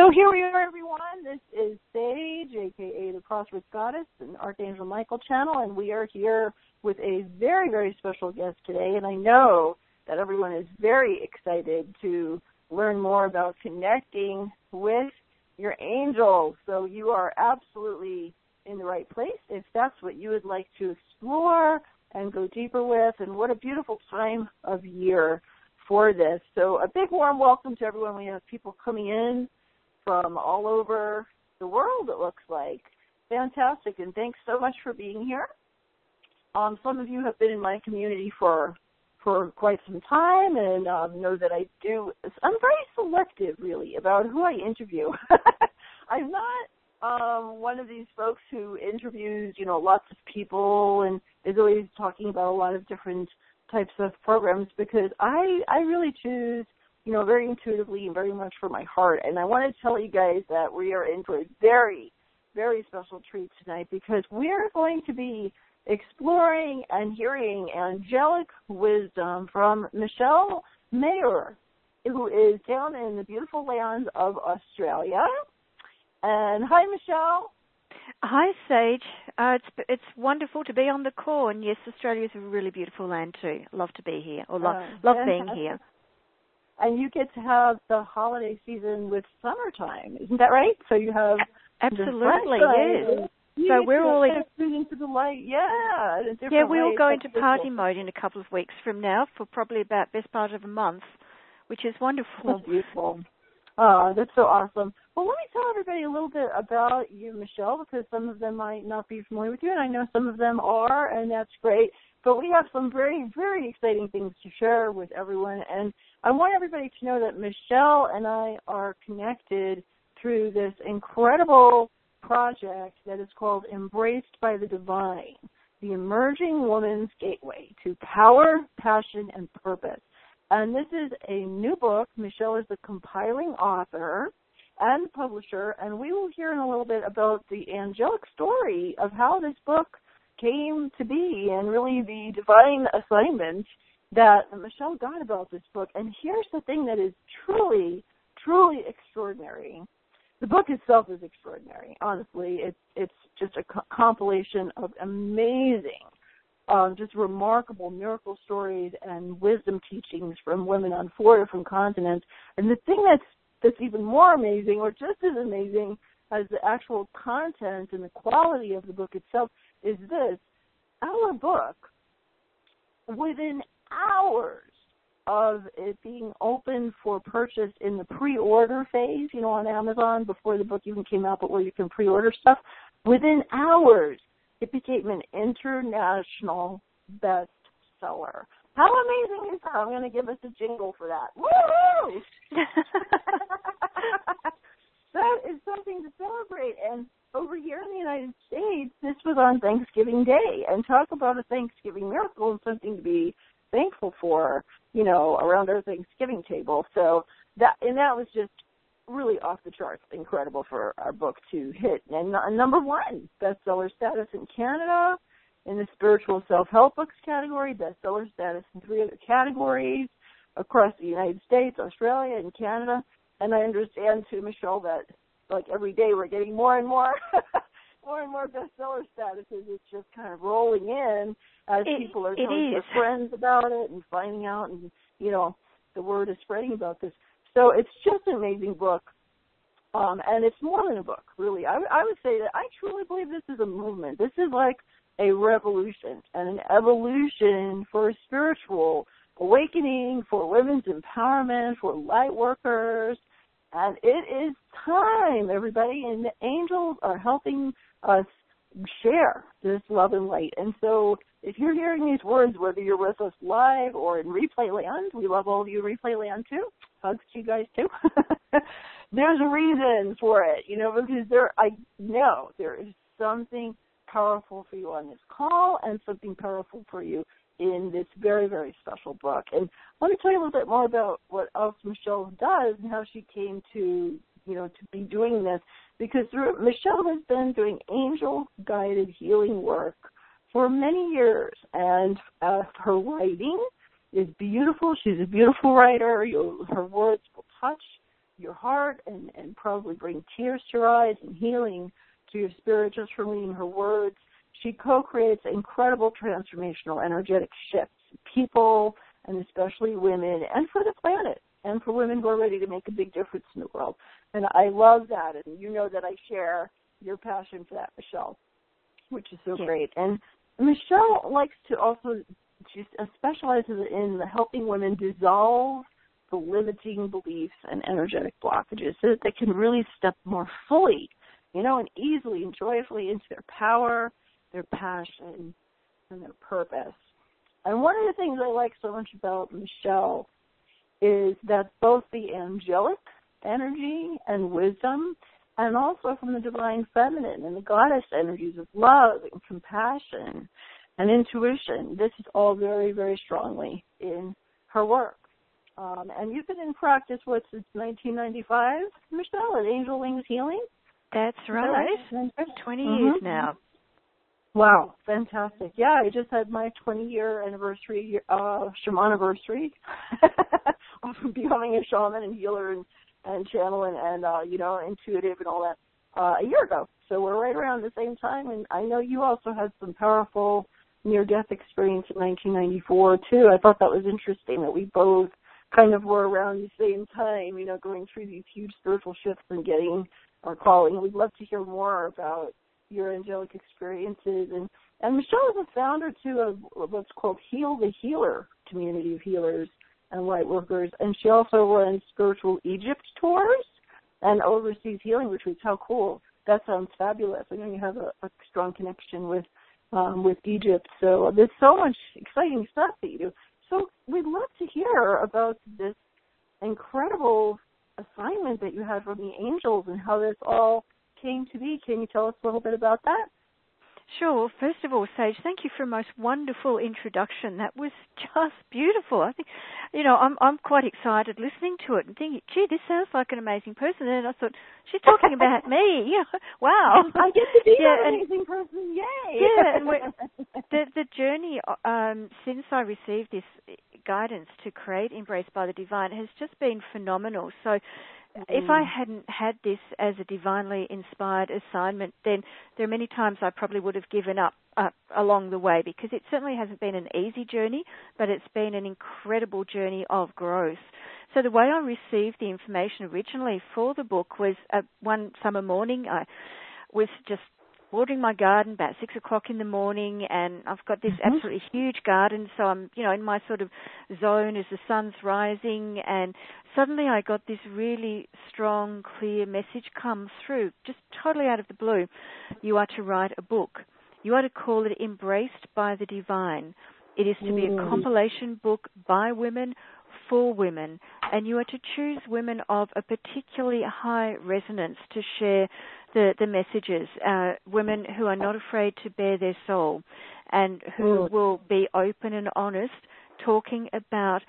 So here we are, everyone. This is Sage, a.k.a. the Prosperous Goddess, and Archangel Michael channel, and we are here with a very, very special guest today. And I know that everyone is very excited to learn more about connecting with your angels. So you are absolutely in the right place if that's what you would like to explore and go deeper with. And what a beautiful time of year for this. So a big warm welcome to everyone. We have people coming in from all over the world, it looks like. Fantastic, and thanks so much for being here. Some of you have been in my community for quite some time and know that I'm very selective, really, about who I interview. I'm not one of these folks who interviews, lots of people and is always talking about a lot of different types of programs, because I really choose, very intuitively and very much from my heart. And I want to tell you guys that we are in for a very, very special treat tonight, because we're going to be exploring and hearing angelic wisdom from Michelle Mayer, who is down in the beautiful lands of Australia. And hi, Michelle. Hi, Sage. It's wonderful to be on the call. And yes, Australia is a really beautiful land too. Love to be here. Love being here. And you get to have the holiday season with summertime, isn't that right? So you have absolutely, yes. So we're all into the light, yeah. Yeah, we all go into party mode in a couple of weeks from now for probably about best part of a month, which is wonderful. So beautiful. Oh, that's so awesome. Well, let me tell everybody a little bit about you, Michelle, because some of them might not be familiar with you, and I know some of them are, and that's great. But we have some very, very exciting things to share with everyone, and I want everybody to know that Michelle and I are connected through this incredible project that is called Embraced by the Divine, the Emerging Woman's Gateway to Power, Passion, and Purpose. And this is a new book. Michelle is the compiling author and publisher, and we will hear in a little bit about the angelic story of how this book came to be and really the divine assignment that Michelle got about this book. And here's the thing that is truly, truly extraordinary. The book itself is extraordinary, honestly. It's just a compilation of amazing, just remarkable miracle stories and wisdom teachings from women on 4 different continents. And the thing that's even more amazing, or just as amazing as the actual content and the quality of the book itself, is this: our book, within hours of it being open for purchase in the pre-order phase, on Amazon, before the book even came out, but where you can pre-order stuff, within hours, it became an international bestseller. How amazing is that? I'm going to give us a jingle for that. Woo! That is something to celebrate. And over here in the United States, this was on Thanksgiving Day. And talk about a Thanksgiving miracle and something to be thankful for, around our Thanksgiving table. So that was just really off the charts, incredible for our book to hit. And number 1 bestseller status in Canada in the spiritual self-help books category, bestseller status in 3 other categories across the United States, Australia, and Canada. And I understand, too, Michelle, that like every day we're getting more and more more and more bestseller statuses. It's just kind of rolling in as people are telling their friends about it and finding out, and, the word is spreading about this. So it's just an amazing book, and it's more than a book, really. I would say that I truly believe this is a movement. This is like a revolution and an evolution for a spiritual awakening, for women's empowerment, for light workers, and it is time, everybody, and the angels are helping us share this love and light. And so if you're hearing these words, whether you're with us live or in replay land, we love all of you in replay land too. Hugs to you guys too. There's a reason for it, because I know there is something powerful for you on this call and something powerful for you in this very, very special book. And let me tell you a little bit more about what else Michelle does and how she came to, to be doing this, because Michelle has been doing angel-guided healing work for many years, and her writing is beautiful. She's a beautiful writer. Her words will touch your heart and probably bring tears to your eyes and healing to your spirit just from reading her words. She co-creates incredible transformational energetic shifts, people, and especially women, and for the planet, and for women who are ready to make a big difference in the world. And I love that, and you know that I share your passion for that, Michelle, which is so great. And Michelle likes to also, she specializes in helping women dissolve the limiting beliefs and energetic blockages so that they can really step more fully, you know, and easily and joyfully into their power, their passion, and their purpose. And one of the things I like so much about Michelle is that both the angelic energy and wisdom, and also from the divine feminine and the goddess energies of love and compassion and intuition, this is all very, very strongly in her work. And you've been in practice, since 1995, Michelle, at Angel Wings Healing? That's right. 20 years now. Wow, fantastic. Yeah, I just had my 20-year anniversary, shamaniversary, of becoming a shaman and healer and channel and intuitive and all that a year ago. So we're right around the same time, and I know you also had some powerful near-death experience in 1994, too. I thought that was interesting that we both kind of were around the same time, you know, going through these huge spiritual shifts and getting our calling. We'd love to hear more about your angelic experiences. And Michelle is a founder, too, of what's called Heal the Healer, community of healers and light workers. And she also runs spiritual Egypt tours and overseas healing retreats. How cool. That sounds fabulous. I know you have a strong connection with Egypt. So there's so much exciting stuff that you do. So we'd love to hear about this incredible assignment that you had from the angels and how this all came to be. Can you tell us a little bit about that? Sure. First of all, Sage, thank you for a most wonderful introduction. That was just beautiful. I think, you know, I'm quite excited listening to it and thinking, gee, this sounds like an amazing person. And I thought, she's talking about me. Yeah, wow. I get to be an amazing person. Yay. Yeah. And the journey since I received this guidance to create Embraced by the Divine has just been phenomenal. So if I hadn't had this as a divinely inspired assignment, then there are many times I probably would have given up along the way, because it certainly hasn't been an easy journey, but it's been an incredible journey of growth. So the way I received the information originally for the book was one summer morning. I was just watering my garden about 6:00 in the morning, and I've got this absolutely huge garden, so I'm, you know, in my sort of zone as the sun's rising, and suddenly I got this really strong, clear message come through, just totally out of the blue. You are to write a book. You are to call it Embraced by the Divine. It is to be a compilation book by women for women, and you are to choose women of a particularly high resonance to share the messages, women who are not afraid to bare their soul and who will be open and honest talking about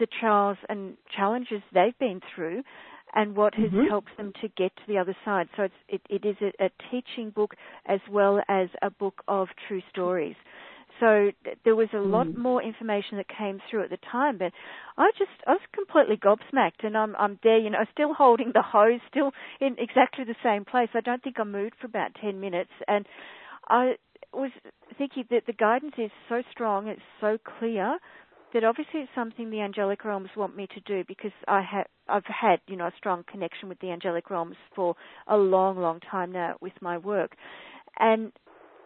the trials and challenges they've been through and what has helped them to get to the other side. So it is a teaching book as well as a book of true stories. So there was a lot more information that came through at the time, but I was completely gobsmacked, and I'm there, you know, still holding the hose, still in exactly the same place. I don't think I moved for about 10 minutes, and I was thinking that the guidance is so strong, it's so clear, that obviously it's something the angelic realms want me to do, because I've had, you know, a strong connection with the angelic realms for a long, long time now with my work. And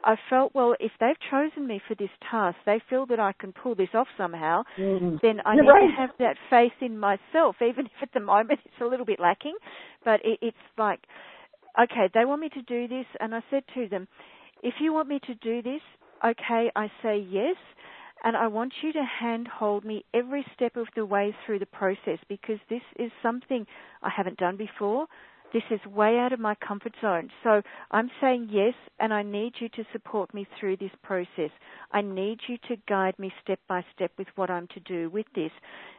I felt, well, if they've chosen me for this task, they feel that I can pull this off somehow, then I need to have that faith in myself, even if at the moment it's a little bit lacking. But it's like, okay, they want me to do this. And I said to them, if you want me to do this, okay, I say yes. And I want you to hand-hold me every step of the way through the process, because this is something I haven't done before. This is way out of my comfort zone. So I'm saying yes, and I need you to support me through this process. I need you to guide me step by step with what I'm to do with this.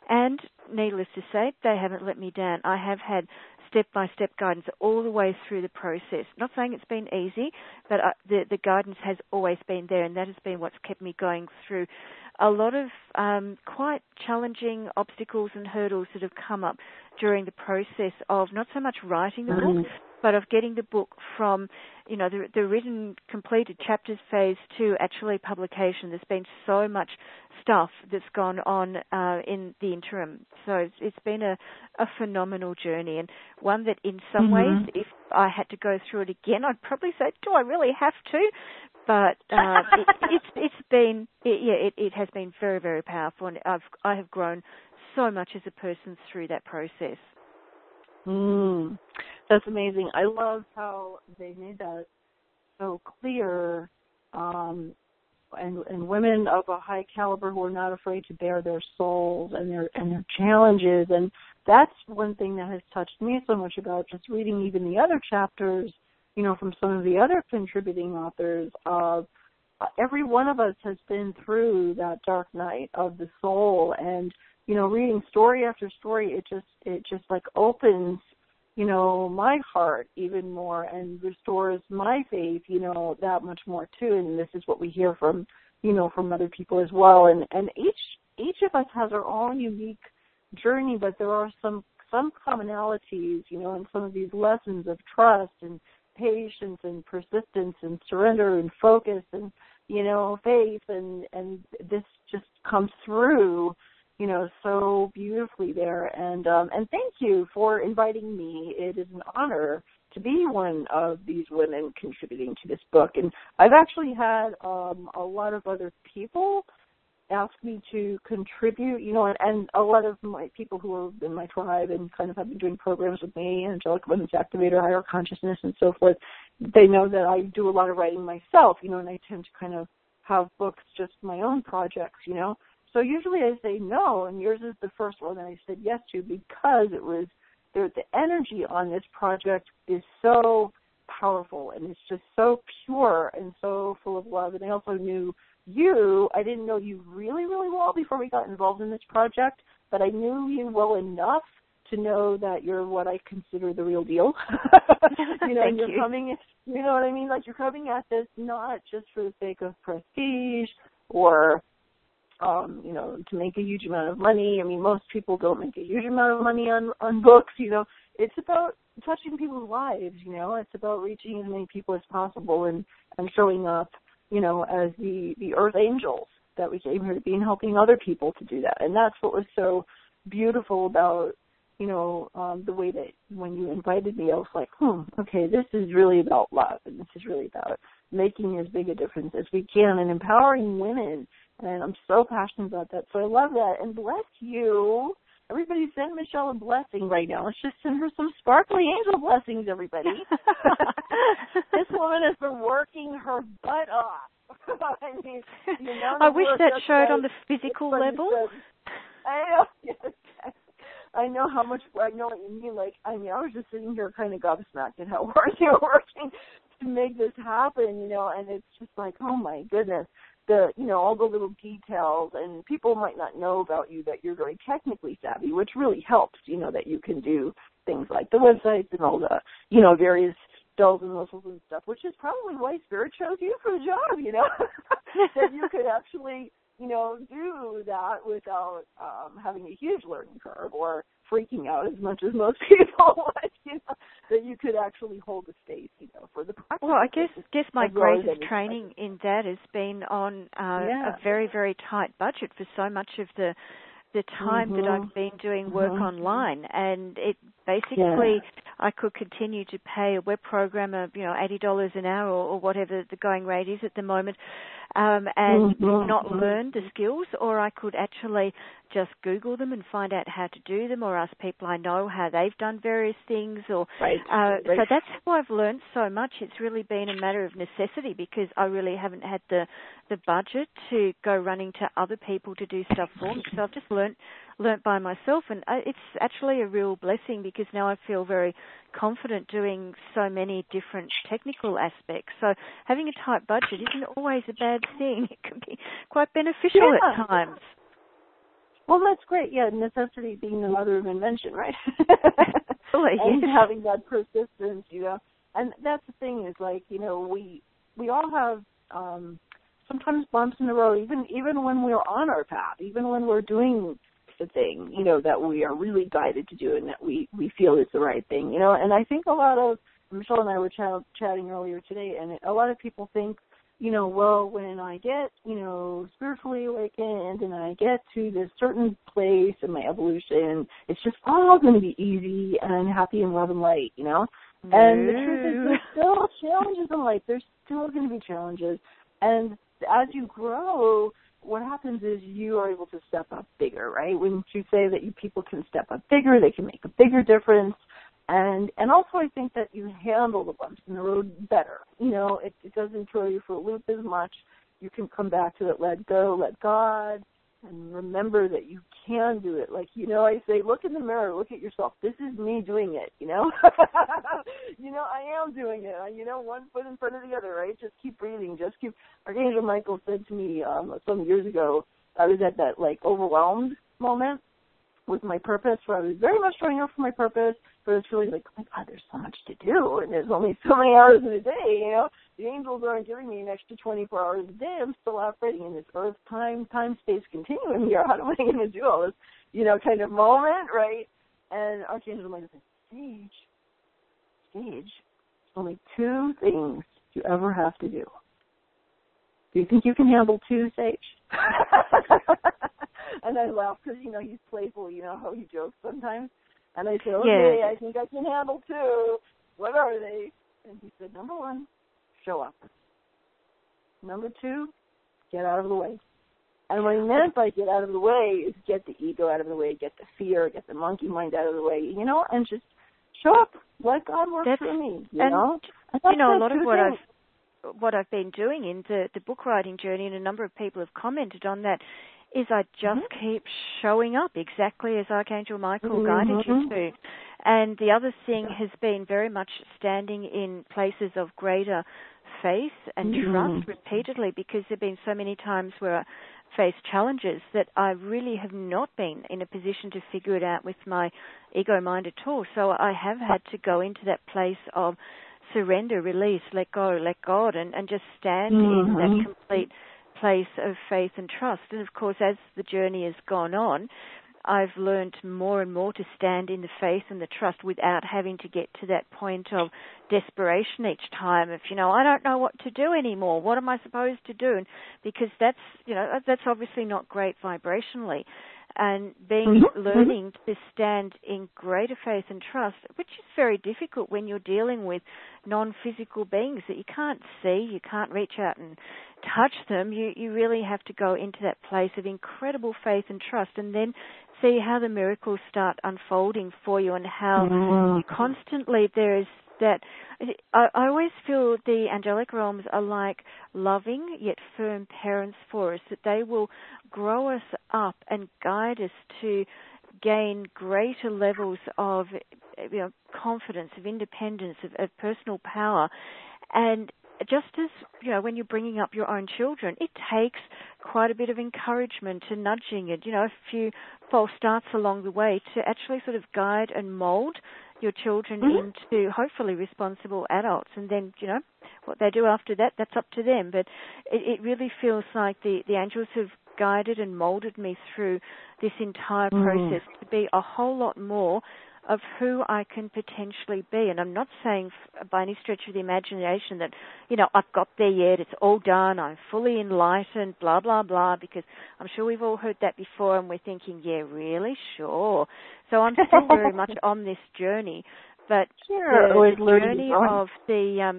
And needless to say, they haven't let me down. I have had step-by-step guidance all the way through the process. Not saying it's been easy, but the guidance has always been there, and that has been what's kept me going through a lot of quite challenging obstacles and hurdles that have come up during the process of not so much writing the book, but of getting the book from, you know, the written, completed chapters phase to actually publication. There's been so much stuff that's gone on in the interim. So it's been a phenomenal journey, and one that in some ways, if I had to go through it again, I'd probably say, do I really have to? But it has been very, very powerful, and I have grown so much as a person through that process. That's amazing. I love how they made that so clear, and women of a high caliber who are not afraid to bear their souls and their challenges. And that's one thing that has touched me so much about just reading even the other chapters, you know, from some of the other contributing authors. Of every one of us has been through that dark night of the soul, and you know, reading story after story, it just like opens, you know, my heart even more and restores my faith, you know, that much more too. And this is what we hear from, you know, from other people as well. And each of us has our own unique journey, but there are some commonalities, you know, in some of these lessons of trust and patience and persistence and surrender and focus and, you know, faith. And this just comes through, you know, so beautifully there. And thank you for inviting me. It is an honor to be one of these women contributing to this book. And I've actually had a lot of other people ask me to contribute, you know, and a lot of my people who are in my tribe and kind of have been doing programs with me, Angelic Women's Activator, Higher Consciousness, and so forth. They know that I do a lot of writing myself, you know, and I tend to kind of have books, just my own projects, you know. So usually I say no, and yours is the first one that I said yes to, because it was the energy on this project is so powerful, and it's just so pure and so full of love. And I also knew you. I didn't know you really, really well before we got involved in this project, but I knew you well enough to know that you're what I consider the real deal. You know, you're coming, you know what I mean? Like, you're coming at this not just for the sake of prestige or you know, to make a huge amount of money. I mean, most people don't make a huge amount of money on books, you know. It's about touching people's lives, you know. It's about reaching as many people as possible and showing up, you know, as the earth angels that we came here to be, and helping other people to do that. And that's what was so beautiful about, you know, the way that when you invited me, I was like, okay, this is really about love, and this is really about making as big a difference as we can and empowering women. And I'm so passionate about that. So I love that. And bless you. Everybody send Michelle a blessing right now. Let's just send her some sparkly angel blessings, everybody. This woman has been working her butt off. I mean, I wish that showed on the physical level. I know how much, I know what you mean. Like, I mean, I was just sitting here kind of gobsmacked at how hard you're working to make this happen, you know, and it's just like, oh my goodness. The, you know, all the little details, and people might not know about you that you're very technically savvy, which really helps, you know, that you can do things like the websites and all the, you know, various bells and whistles and stuff, which is probably why Spirit chose you for the job, you know, that you could actually, you know, do that without having a huge learning curve or freaking out as much as most people would, you know, that you could actually hold the space, you know, for the practice. Well, I guess my greatest training in that has been on a very, very tight budget for so much of the time that I've been doing work online. And it basically, I could continue to pay a web programmer, you know, $80 an hour or whatever the going rate is at the moment, and not learn the skills, or I could actually just Google them and find out how to do them, or ask people I know how they've done various things. Or so that's how I've learned so much. It's really been a matter of necessity, because I really haven't had the budget to go running to other people to do stuff for me. So I've just learnt by myself, and it's actually a real blessing, because now I feel very confident doing so many different technical aspects. So having a tight budget isn't always a bad thing. It can be quite beneficial at times. Well, that's great. Yeah, necessity being the mother of invention, right? And having that persistence, you know. And that's the thing is, like, you know, we all have sometimes bumps in the road, even when we're on our path, even when we're doing the thing, you know, that we are really guided to do and that we feel is the right thing, you know. And I think a lot of, Michelle and I were chatting earlier today, and a lot of people think, you know, well, when I get, you know, spiritually awakened and I get to this certain place in my evolution, it's just all going to be easy and happy and love and light, you know. And the truth is there's still challenges in life. There's still going to be challenges. And as you grow, what happens is you are able to step up bigger, right? Wouldn't you say that people can step up bigger, they can make a bigger difference? And also I think that you handle the bumps in the road better. You know, it doesn't throw you for a loop as much. You can come back to it, let go, let God, and remember that you can do it. Like, you know, I say, look in the mirror, look at yourself. This is me doing it, you know? You know, I am doing it. You know, one foot in front of the other, right? Just keep breathing. Just keep. Archangel Michael said to me some years ago, I was at that, like, overwhelmed moment with my purpose, where I was very much showing up for my purpose, but it's really like, oh my God, there's so much to do, and there's only so many hours in a day, you know. The angels aren't giving me an extra 24 hours a day. I'm still operating in this earth time-space continuum here. How am I going to do all this, you know, kind of moment, right? And Archangel Michael said, Sage, only two things you ever have to do. Do you think you can handle two, Sage? And I laugh because, you know, he's playful, you know, how he jokes sometimes. And I said, okay, I think I can handle two. What are they? And he said, number one, show up. Number two, get out of the way. And what he meant by get out of the way is get the ego out of the way, get the fear, get the monkey mind out of the way, you know, and just show up. Let God work through me, you know. You know, a lot of what I've been doing in the book writing journey, and a number of people have commented on that, is I just keep showing up exactly as Archangel Michael guided you to. And the other thing has been very much standing in places of greater faith and trust repeatedly, because there have been so many times where I face challenges that I really have not been in a position to figure it out with my ego mind at all. So I have had to go into that place of surrender, release, let God, and just stand in that complete place of faith and trust. And of course, as the journey has gone on, I've learned more and more to stand in the faith and the trust without having to get to that point of desperation each time of, you know, I don't know what to do anymore. What am I supposed to do? And because that's, you know, that's obviously not great vibrationally. And learning to stand in greater faith and trust, which is very difficult when you're dealing with non-physical beings that you can't see, you can't reach out and touch them. You really have to go into that place of incredible faith and trust, and then see how the miracles start unfolding for you, and how constantly there is that. I always feel the angelic realms are like loving yet firm parents for us, that they will grow us up and guide us to gain greater levels of, you know, confidence, of independence, of personal power. And just as, you know, when you're bringing up your own children, it takes quite a bit of encouragement and nudging and, you know, a few false starts along the way to actually sort of guide and mould your children into hopefully responsible adults. And then, you know, what they do after that, that's up to them. But it really feels like the angels have guided and moulded me through this entire process to be a whole lot more of who I can potentially be. And I'm not saying by any stretch of the imagination that, you know, I've got there yet, it's all done, I'm fully enlightened, blah, blah, blah, because I'm sure we've all heard that before and we're thinking, yeah, really? Sure. So I'm still very much on this journey. But the journey of the,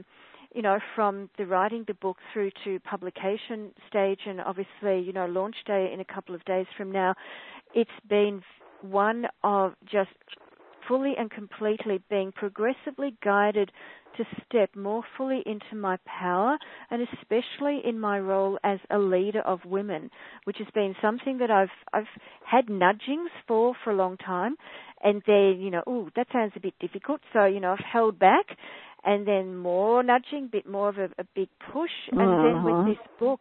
you know, from the writing the book through to publication stage and obviously, you know, launch day in a couple of days from now, it's been one of just fully and completely being progressively guided to step more fully into my power, and especially in my role as a leader of women, which has been something that I've had nudgings for a long time. And then, you know, ooh, that sounds a bit difficult. So, you know, I've held back, and then more nudging, bit more of a big push. And then with this book,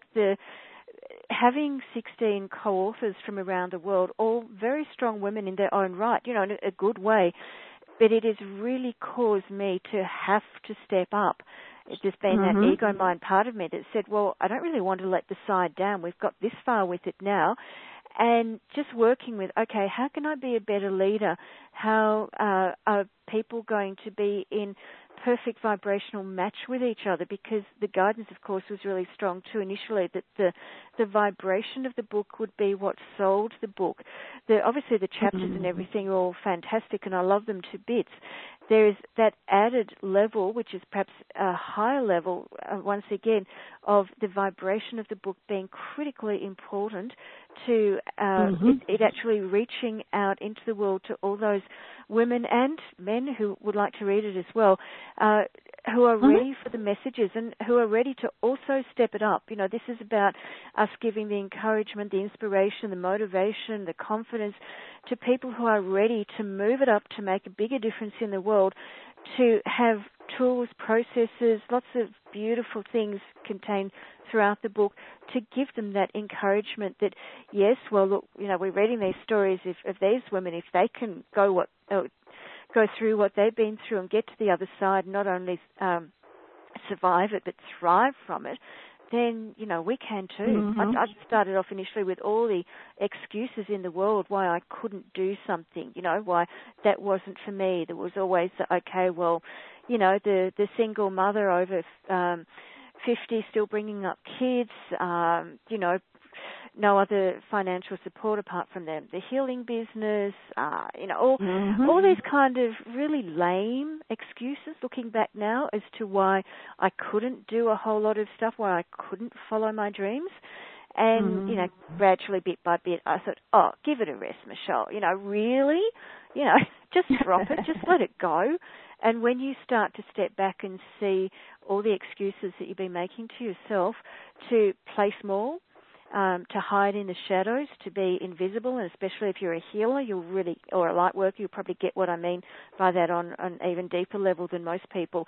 having 16 co-authors from around the world, all very strong women in their own right, you know, in a good way, but it has really caused me to have to step up It's just been that ego mind part of me that said, well, I don't really want to let the side down. We've got this far with it now. And just working with, okay, how can I be a better leader? How are people going to be in perfect vibrational match with each other? Because the guidance, of course, was really strong too initially, that the vibration of the book would be what sold the book. Obviously the chapters and everything are all fantastic, and I love them to bits. There is that added level, which is perhaps a higher level, once again, of the vibration of the book being critically important to it actually reaching out into the world to all those women and men who would like to read it as well, who are ready for the messages and who are ready to also step it up. You know, this is about us giving the encouragement, the inspiration, the motivation, the confidence to people who are ready to move it up, to make a bigger difference in the world, to have tools, processes, lots of beautiful things contained throughout the book to give them that encouragement that, yes, well, look, you know, we're reading these stories of these women, if they can go through what they've been through and get to the other side, not only survive it but thrive from it, then, you know, we can too. I started off initially with all the excuses in the world why I couldn't do something, you know, why that wasn't for me. There was always the, okay, well, you know, the single mother over 50 still bringing up kids, you know, no other financial support apart from them, the healing business, you know, all these kind of really lame excuses looking back now as to why I couldn't do a whole lot of stuff, why I couldn't follow my dreams. And, you know, gradually, bit by bit, I thought, oh, give it a rest, Michelle. You know, really? You know, just drop it, just let it go. And when you start to step back and see all the excuses that you've been making to yourself to play small, to hide in the shadows, to be invisible, and especially if you're a healer, you'll really, or a light worker, you'll probably get what I mean by that on an even deeper level than most people.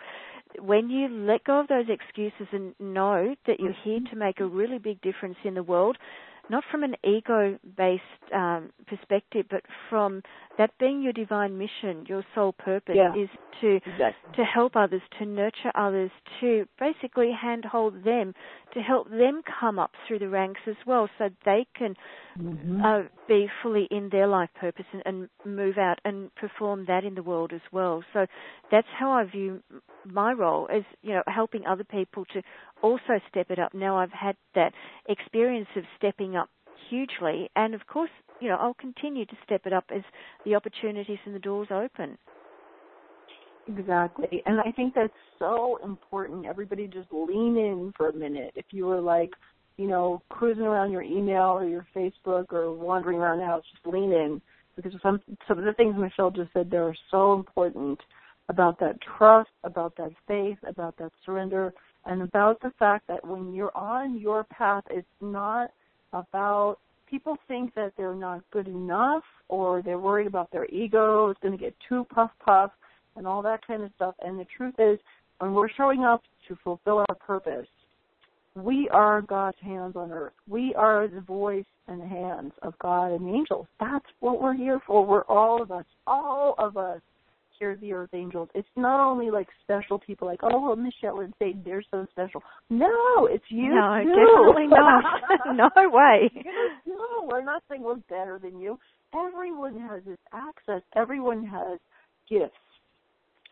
When you let go of those excuses and know that you're here to make a really big difference in the world, not from an ego-based perspective, but from that being your divine mission, your sole purpose is to to help others, to nurture others, to basically handhold them, to help them come up through the ranks as well so they can be fully in their life purpose and move out and perform that in the world as well. So that's how I view my role, as, you know, helping other people to also step it up. Now I've had that experience of stepping up hugely, and of course, you know, I'll continue to step it up as the opportunities and the doors open. Exactly. And I think that's so important. Everybody just lean in for a minute. If you were, like, you know, cruising around your email or your Facebook or wandering around the house, just lean in, because some of the things Michelle just said there are so important, about that trust, about that faith, about that surrender, and about the fact that when you're on your path, it's not about, people think that they're not good enough or they're worried about their ego, it's going to get too puff and all that kind of stuff. And the truth is, when we're showing up to fulfill our purpose, we are God's hands on earth. We are the voice and hands of God and the angels. That's what we're here for. We're all of us. The earth angels. It's not only like special people, like, oh, well, Michelle and Sage, they're so special. No, it's you. No, definitely not. No way. No, we're not saying we're better than you. Everyone has this access. Everyone has gifts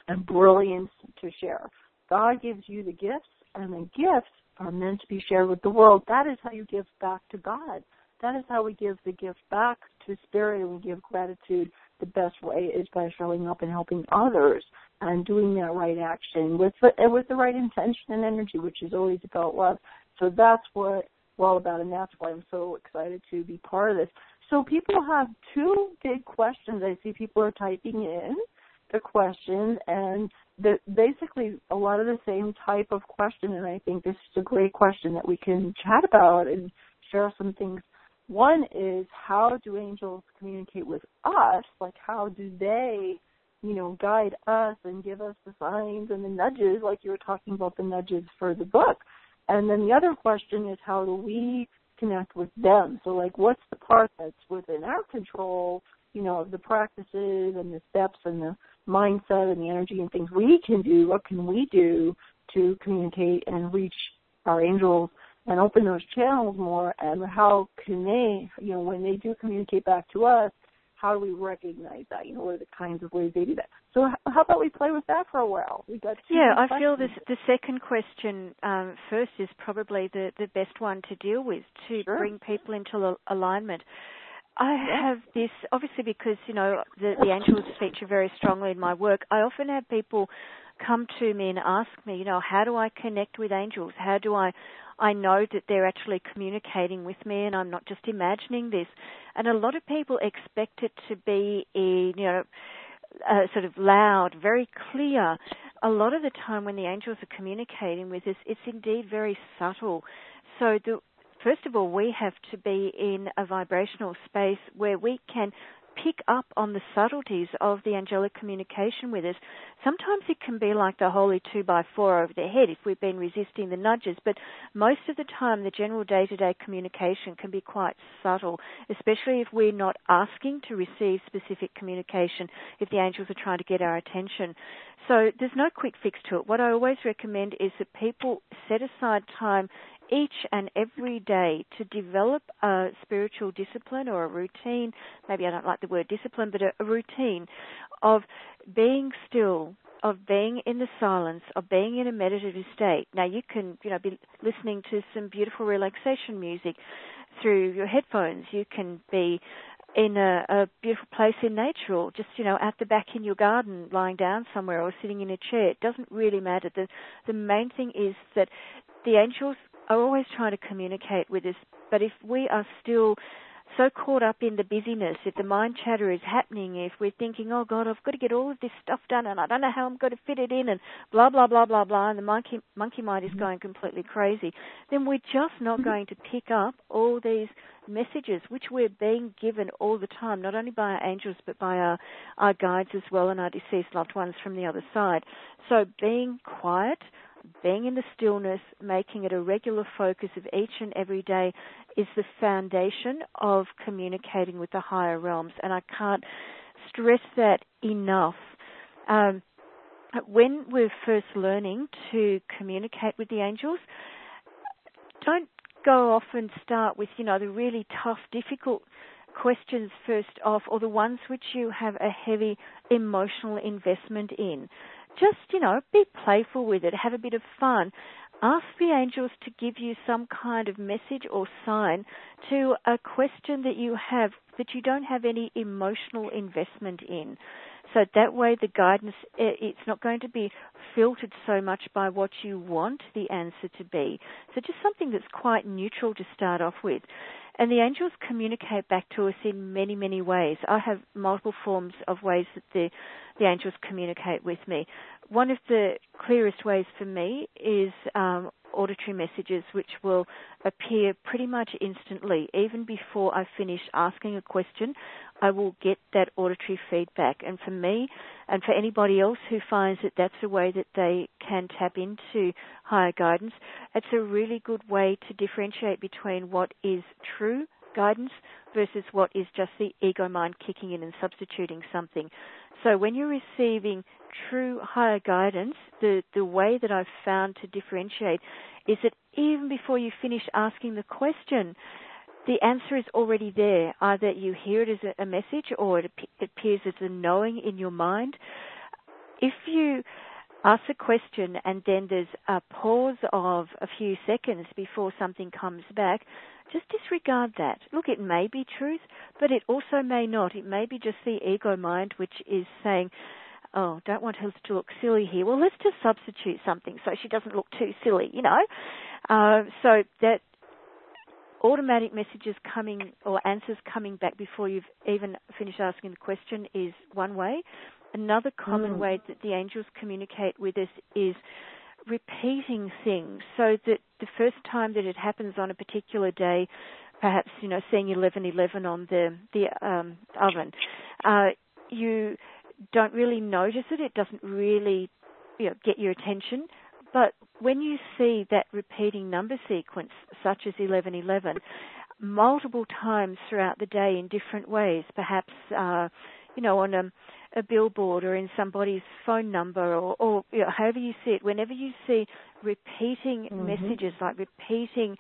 and brilliance to share. God gives you the gifts, and the gifts are meant to be shared with the world. That is how you give back to God. That is how we give the gift back to Spirit, and we give gratitude. The best way is by showing up and helping others and doing that right action with the right intention and energy, which is always about love. So that's what we're all about, and that's why I'm so excited to be part of this. So people have two big questions. I see people are typing in the questions, and basically a lot of the same type of question, and I think this is a great question that we can chat about and share some things. One is, how do angels communicate with us? Like, how do they, you know, guide us and give us the signs and the nudges, like you were talking about the nudges for the book? And then the other question is, how do we connect with them? So, like, what's the part that's within our control, you know, of the practices and the steps and the mindset and the energy and things we can do? What can we do to communicate and reach our angels and open those channels more, and how can they, you know, when they do communicate back to us, how do we recognize that? You know, what are the kinds of ways they do that? So how about we play with that for a while? We got two questions. I feel the second question first is probably the best one to deal with, to bring people into alignment. I have this, obviously, because, you know, the angels feature very strongly in my work. I often have people come to me and ask me, you know, how do I connect with angels? How do I know that they're actually communicating with me and I'm not just imagining this? And a lot of people expect it to be, sort of loud, very clear. A lot of the time when the angels are communicating with us, it's indeed very subtle. So first of all, we have to be in a vibrational space where we can pick up on the subtleties of the angelic communication with us. Sometimes it can be like the holy 2x4 over the head if we've been resisting the nudges, but most of the time the general day-to-day communication can be quite subtle, especially if we're not asking to receive specific communication, if the angels are trying to get our attention. So there's no quick fix to it. What I always recommend is that people set aside time each and every day to develop a spiritual discipline or a routine, maybe I don't like the word discipline, but a routine of being still, of being in the silence, of being in a meditative state. Now you can, be listening to some beautiful relaxation music through your headphones. You can be in a beautiful place in nature, or just, out the back in your garden, lying down somewhere or sitting in a chair. It doesn't really matter. The main thing is that the angels are always trying to communicate with us, but if we are still so caught up in the busyness, if the mind chatter is happening, if we're thinking, oh God, I've got to get all of this stuff done and I don't know how I'm going to fit it in and blah, blah, blah, blah, blah, and the monkey mind is going completely crazy, then we're just not going to pick up all these messages which we're being given all the time, not only by our angels but by our guides as well and our deceased loved ones from the other side. So being quiet, being in the stillness, making it a regular focus of each and every day is the foundation of communicating with the higher realms. And I can't stress that enough. When we're first learning to communicate with the angels, don't go off and start with, the really tough, difficult questions first off, or the ones which you have a heavy emotional investment in. Just, be playful with it. Have a bit of fun. Ask the angels to give you some kind of message or sign to a question that you have that you don't have any emotional investment in. So that way the guidance, it's not going to be filtered so much by what you want the answer to be. So just something that's quite neutral to start off with. And the angels communicate back to us in many, many ways. I have multiple forms of ways that the angels communicate with me. One of the clearest ways for me is auditory messages, which will appear pretty much instantly. Even before I finish asking a question, I will get that auditory feedback. And for me and for anybody else who finds that that's a way that they can tap into higher guidance, it's a really good way to differentiate between what is true guidance versus what is just the ego mind kicking in and substituting something. So when you're receiving true higher guidance, the way that I've found to differentiate is that even before you finish asking the question, the answer is already there. Either you hear it as a message or it appears as a knowing in your mind. If you ask a question and then there's a pause of a few seconds before something comes back, just disregard that. Look, it may be truth, but it also may not. It may be just the ego mind which is saying, oh, don't want her to look silly here. Well, let's just substitute something so she doesn't look too silly, So that automatic messages coming or answers coming back before you've even finished asking the question is one way. Another common way that the angels communicate with us is repeating things, so that the first time that it happens on a particular day, perhaps, seeing 11:11 on the oven, you don't really notice it. It doesn't really get your attention. But when you see that repeating number sequence, such as 11:11, multiple times throughout the day in different ways, perhaps you know, on a billboard or in somebody's phone number or you know, however you see it, whenever you see repeating messages, like repeating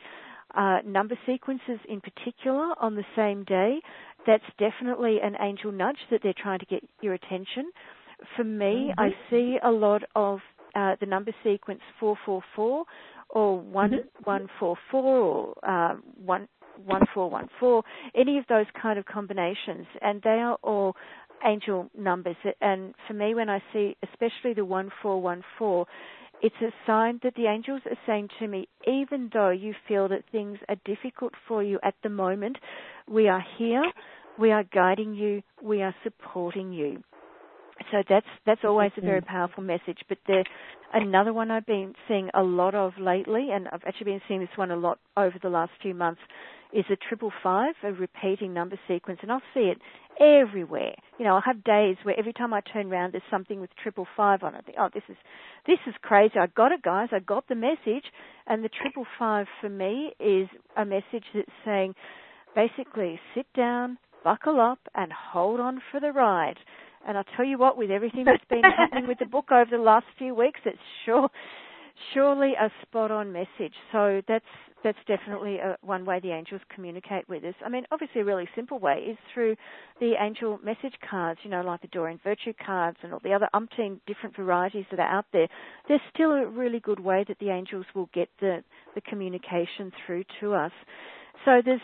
number sequences in particular on the same day, that's definitely an angel nudge that they're trying to get your attention. For me, I see a lot of the number sequence 444 or 1144 or 1414, any of those kind of combinations, and they are all angel numbers. And for me, when I see especially the 1414, it's a sign that the angels are saying to me, even though you feel that things are difficult for you at the moment, we are here, we are guiding you, we are supporting you. So that's always a very powerful message. But another one I've been seeing a lot of lately, and I've actually been seeing this one a lot over the last few months, is a 555, a repeating number sequence, and I'll see it everywhere. You know, I'll have days where every time I turn around, there's something with 555 on it. I think, oh, this is crazy. I got it, guys. I got the message. And the 555 for me is a message that's saying, basically, sit down, buckle up, and hold on for the ride. And I'll tell you what, with everything that's been happening with the book over the last few weeks, it's surely a spot-on message. So that's definitely one way the angels communicate with us. I mean, obviously a really simple way is through the angel message cards, you know, like the Doreen Virtue cards and all the other umpteen different varieties that are out there. There's still a really good way that the angels will get the communication through to us. So there's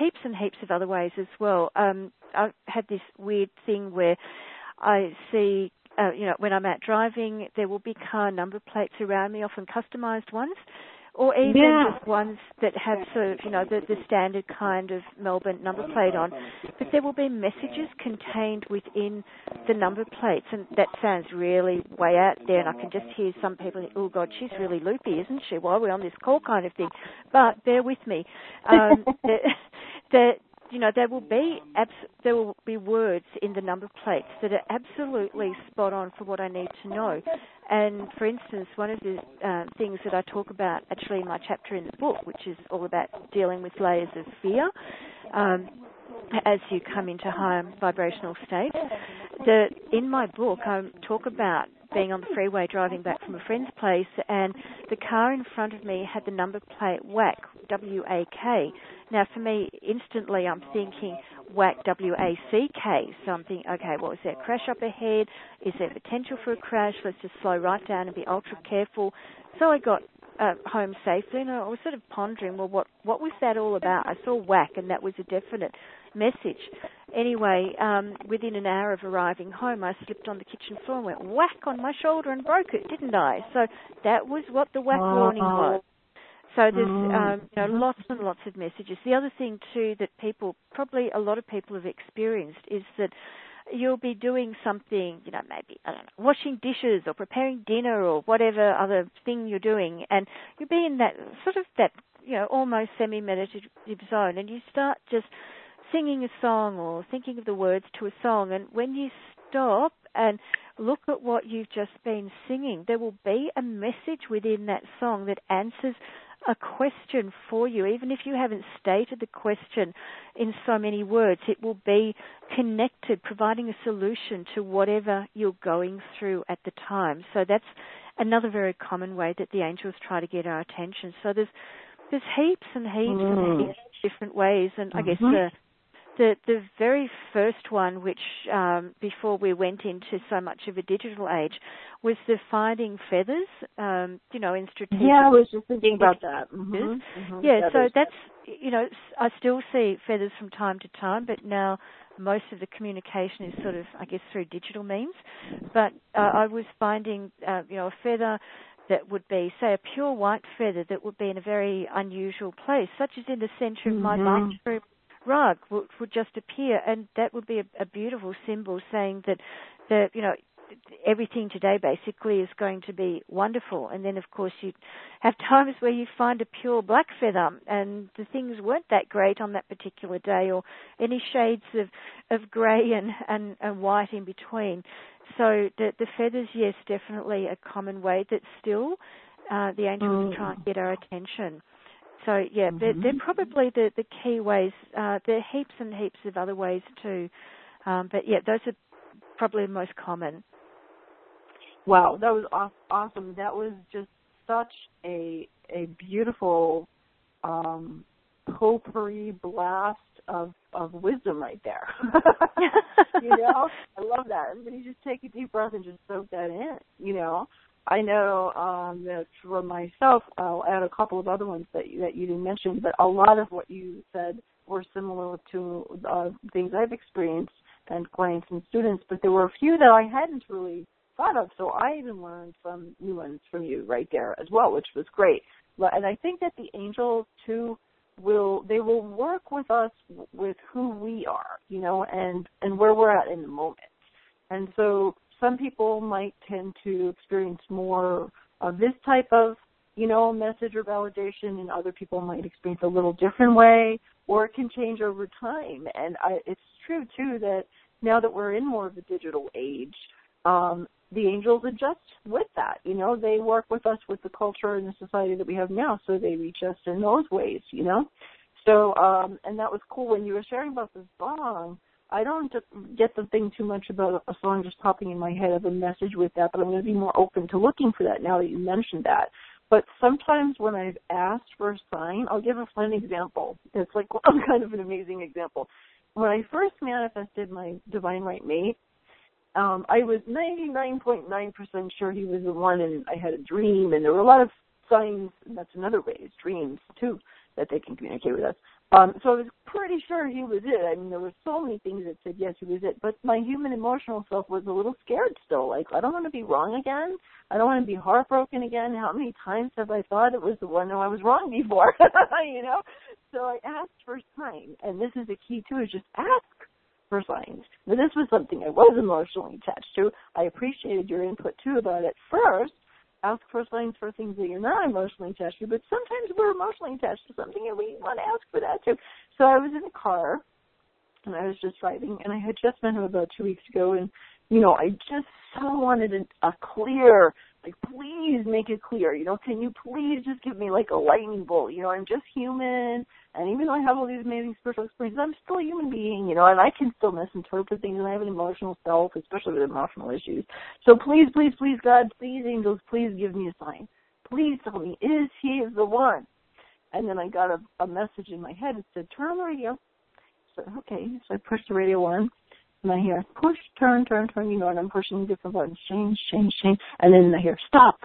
heaps and heaps of other ways as well. I've had this weird thing where I see, you know, when I'm out driving, there will be car number plates around me, often customized ones, or even just ones that have sort of, you know, the standard kind of Melbourne number plate on. But there will be messages contained within the number plates, and that sounds really way out there, and I can just hear some people think, oh, God, she's really loopy, isn't she? Why are we on this call kind of thing? But bear with me. You know, there will be words in the number plates that are absolutely spot on for what I need to know. And for instance, one of the things that I talk about actually in my chapter in the book, which is all about dealing with layers of fear as you come into higher vibrational states. In my book, I talk about being on the freeway driving back from a friend's place, and the car in front of me had the number plate WAK, W-A-K. Now, for me, instantly I'm thinking WAK, W-A-C-K. So I'm thinking, okay, well, is there a crash up ahead? Is there potential for a crash? Let's just slow right down and be ultra careful. So I got home safely, and I was sort of pondering, well, what was that all about? I saw WAK, and that was a definite message. Anyway, within an hour of arriving home, I slipped on the kitchen floor and went whack on my shoulder and broke it, didn't I? So that was what the WAK warning was. So there's you know, lots and lots of messages. The other thing, too, that people, probably a lot of people have experienced is that you'll be doing something, you know, maybe, I don't know, washing dishes or preparing dinner or whatever other thing you're doing, and you'll be in that sort of that, you know, almost semi-meditative zone, and you start just singing a song or thinking of the words to a song, and when you stop and look at what you've just been singing, there will be a message within that song that answers a question for you. Even if you haven't stated the question in so many words, it will be connected, providing a solution to whatever you're going through at the time. So that's another very common way that the angels try to get our attention. So there's heaps and heaps and heaps of different ways, and I guess the very first one, which before we went into so much of a digital age, was the finding feathers, you know, in strategic... Yeah, I was just thinking about that. Yeah, feathers. So that's, you know, I still see feathers from time to time, but now most of the communication is sort of, I guess, through digital means. But I was finding, you know, a feather that would be, say, a pure white feather that would be in a very unusual place, such as in the centre of my bathroom rug would just appear, and that would be a beautiful symbol saying that, you know, everything today basically is going to be wonderful. And then, of course, you have times where you find a pure black feather and the things weren't that great on that particular day, or any shades of grey and white in between. So the feathers, yes, definitely a common way that still the angels try and get our attention. So, yeah, they're probably the key ways. There are heaps and heaps of other ways too. But, yeah, those are probably most common. Wow, that was awesome. That was just such a beautiful potpourri blast of wisdom right there. You know, I love that. Everybody just take a deep breath and just soak that in, you know. I know that for myself, I'll add a couple of other ones that you didn't mention, but a lot of what you said were similar to things I've experienced and clients and students, but there were a few that I hadn't really thought of, so I even learned some new ones from you right there as well, which was great. And I think that the angels, too, will work with us with who we are, you know, and where we're at in the moment. And so some people might tend to experience more of this type of, you know, message or validation, and other people might experience a little different way, or it can change over time. And it's true, too, that now that we're in more of a digital age, the angels adjust with that. You know, they work with us with the culture and the society that we have now, so they reach us in those ways, you know. So, and that was cool when you were sharing about the song. I don't get the thing too much about a song just popping in my head of a message with that, but I'm going to be more open to looking for that now that you mentioned that. But sometimes when I've asked for a sign, I'll give a fun example. It's like kind of an amazing example. When I first manifested my divine right mate, I was 99.9% sure he was the one, and I had a dream, and there were a lot of signs, and that's another way, is dreams, too, that they can communicate with us. So I was pretty sure he was it. I mean, there were so many things that said, yes, he was it, but my human emotional self was a little scared still. Like, I don't want to be wrong again. I don't want to be heartbroken again. How many times have I thought it was the one who I was wrong before, you know? So I asked for a sign, and this is the key, too, is just ask for signs. Now, this was something I was emotionally attached to. I appreciated your input, too, about it. First, ask for signs for things that you're not emotionally attached to, but sometimes we're emotionally attached to something and we want to ask for that, too. So I was in a car, and I was just driving, and I had just met him about 2 weeks ago, and, you know, I just so wanted a clear, like, please make it clear, you know, can you please just give me, like, a lightning bolt, you know, I'm just human, and even though I have all these amazing spiritual experiences, I'm still a human being, you know, and I can still misinterpret things, and I have an emotional self, especially with emotional issues, so please, please, please, God, please, angels, please give me a sign, please tell me, is he the one? And then I got a message in my head that said, turn on the radio. So, okay, so I pushed the radio on. And I hear, push, turn, turn, you know, and I'm pushing different buttons, change. And then I hear, stop.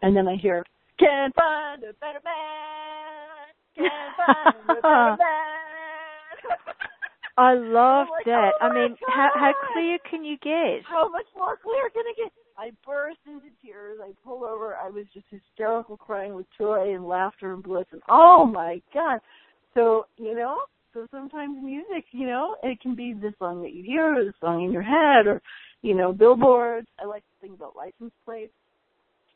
And then I hear, can't find a better man. Can't find a better man. I loved that. Oh, I mean, how clear can you get? How much more clear can I get? I burst into tears. I pulled over. I was just hysterical crying with joy and laughter and bliss. And oh, my God. So, you know. So sometimes music, you know, it can be the song that you hear or the song in your head or, you know, billboards. I like to think about license plates.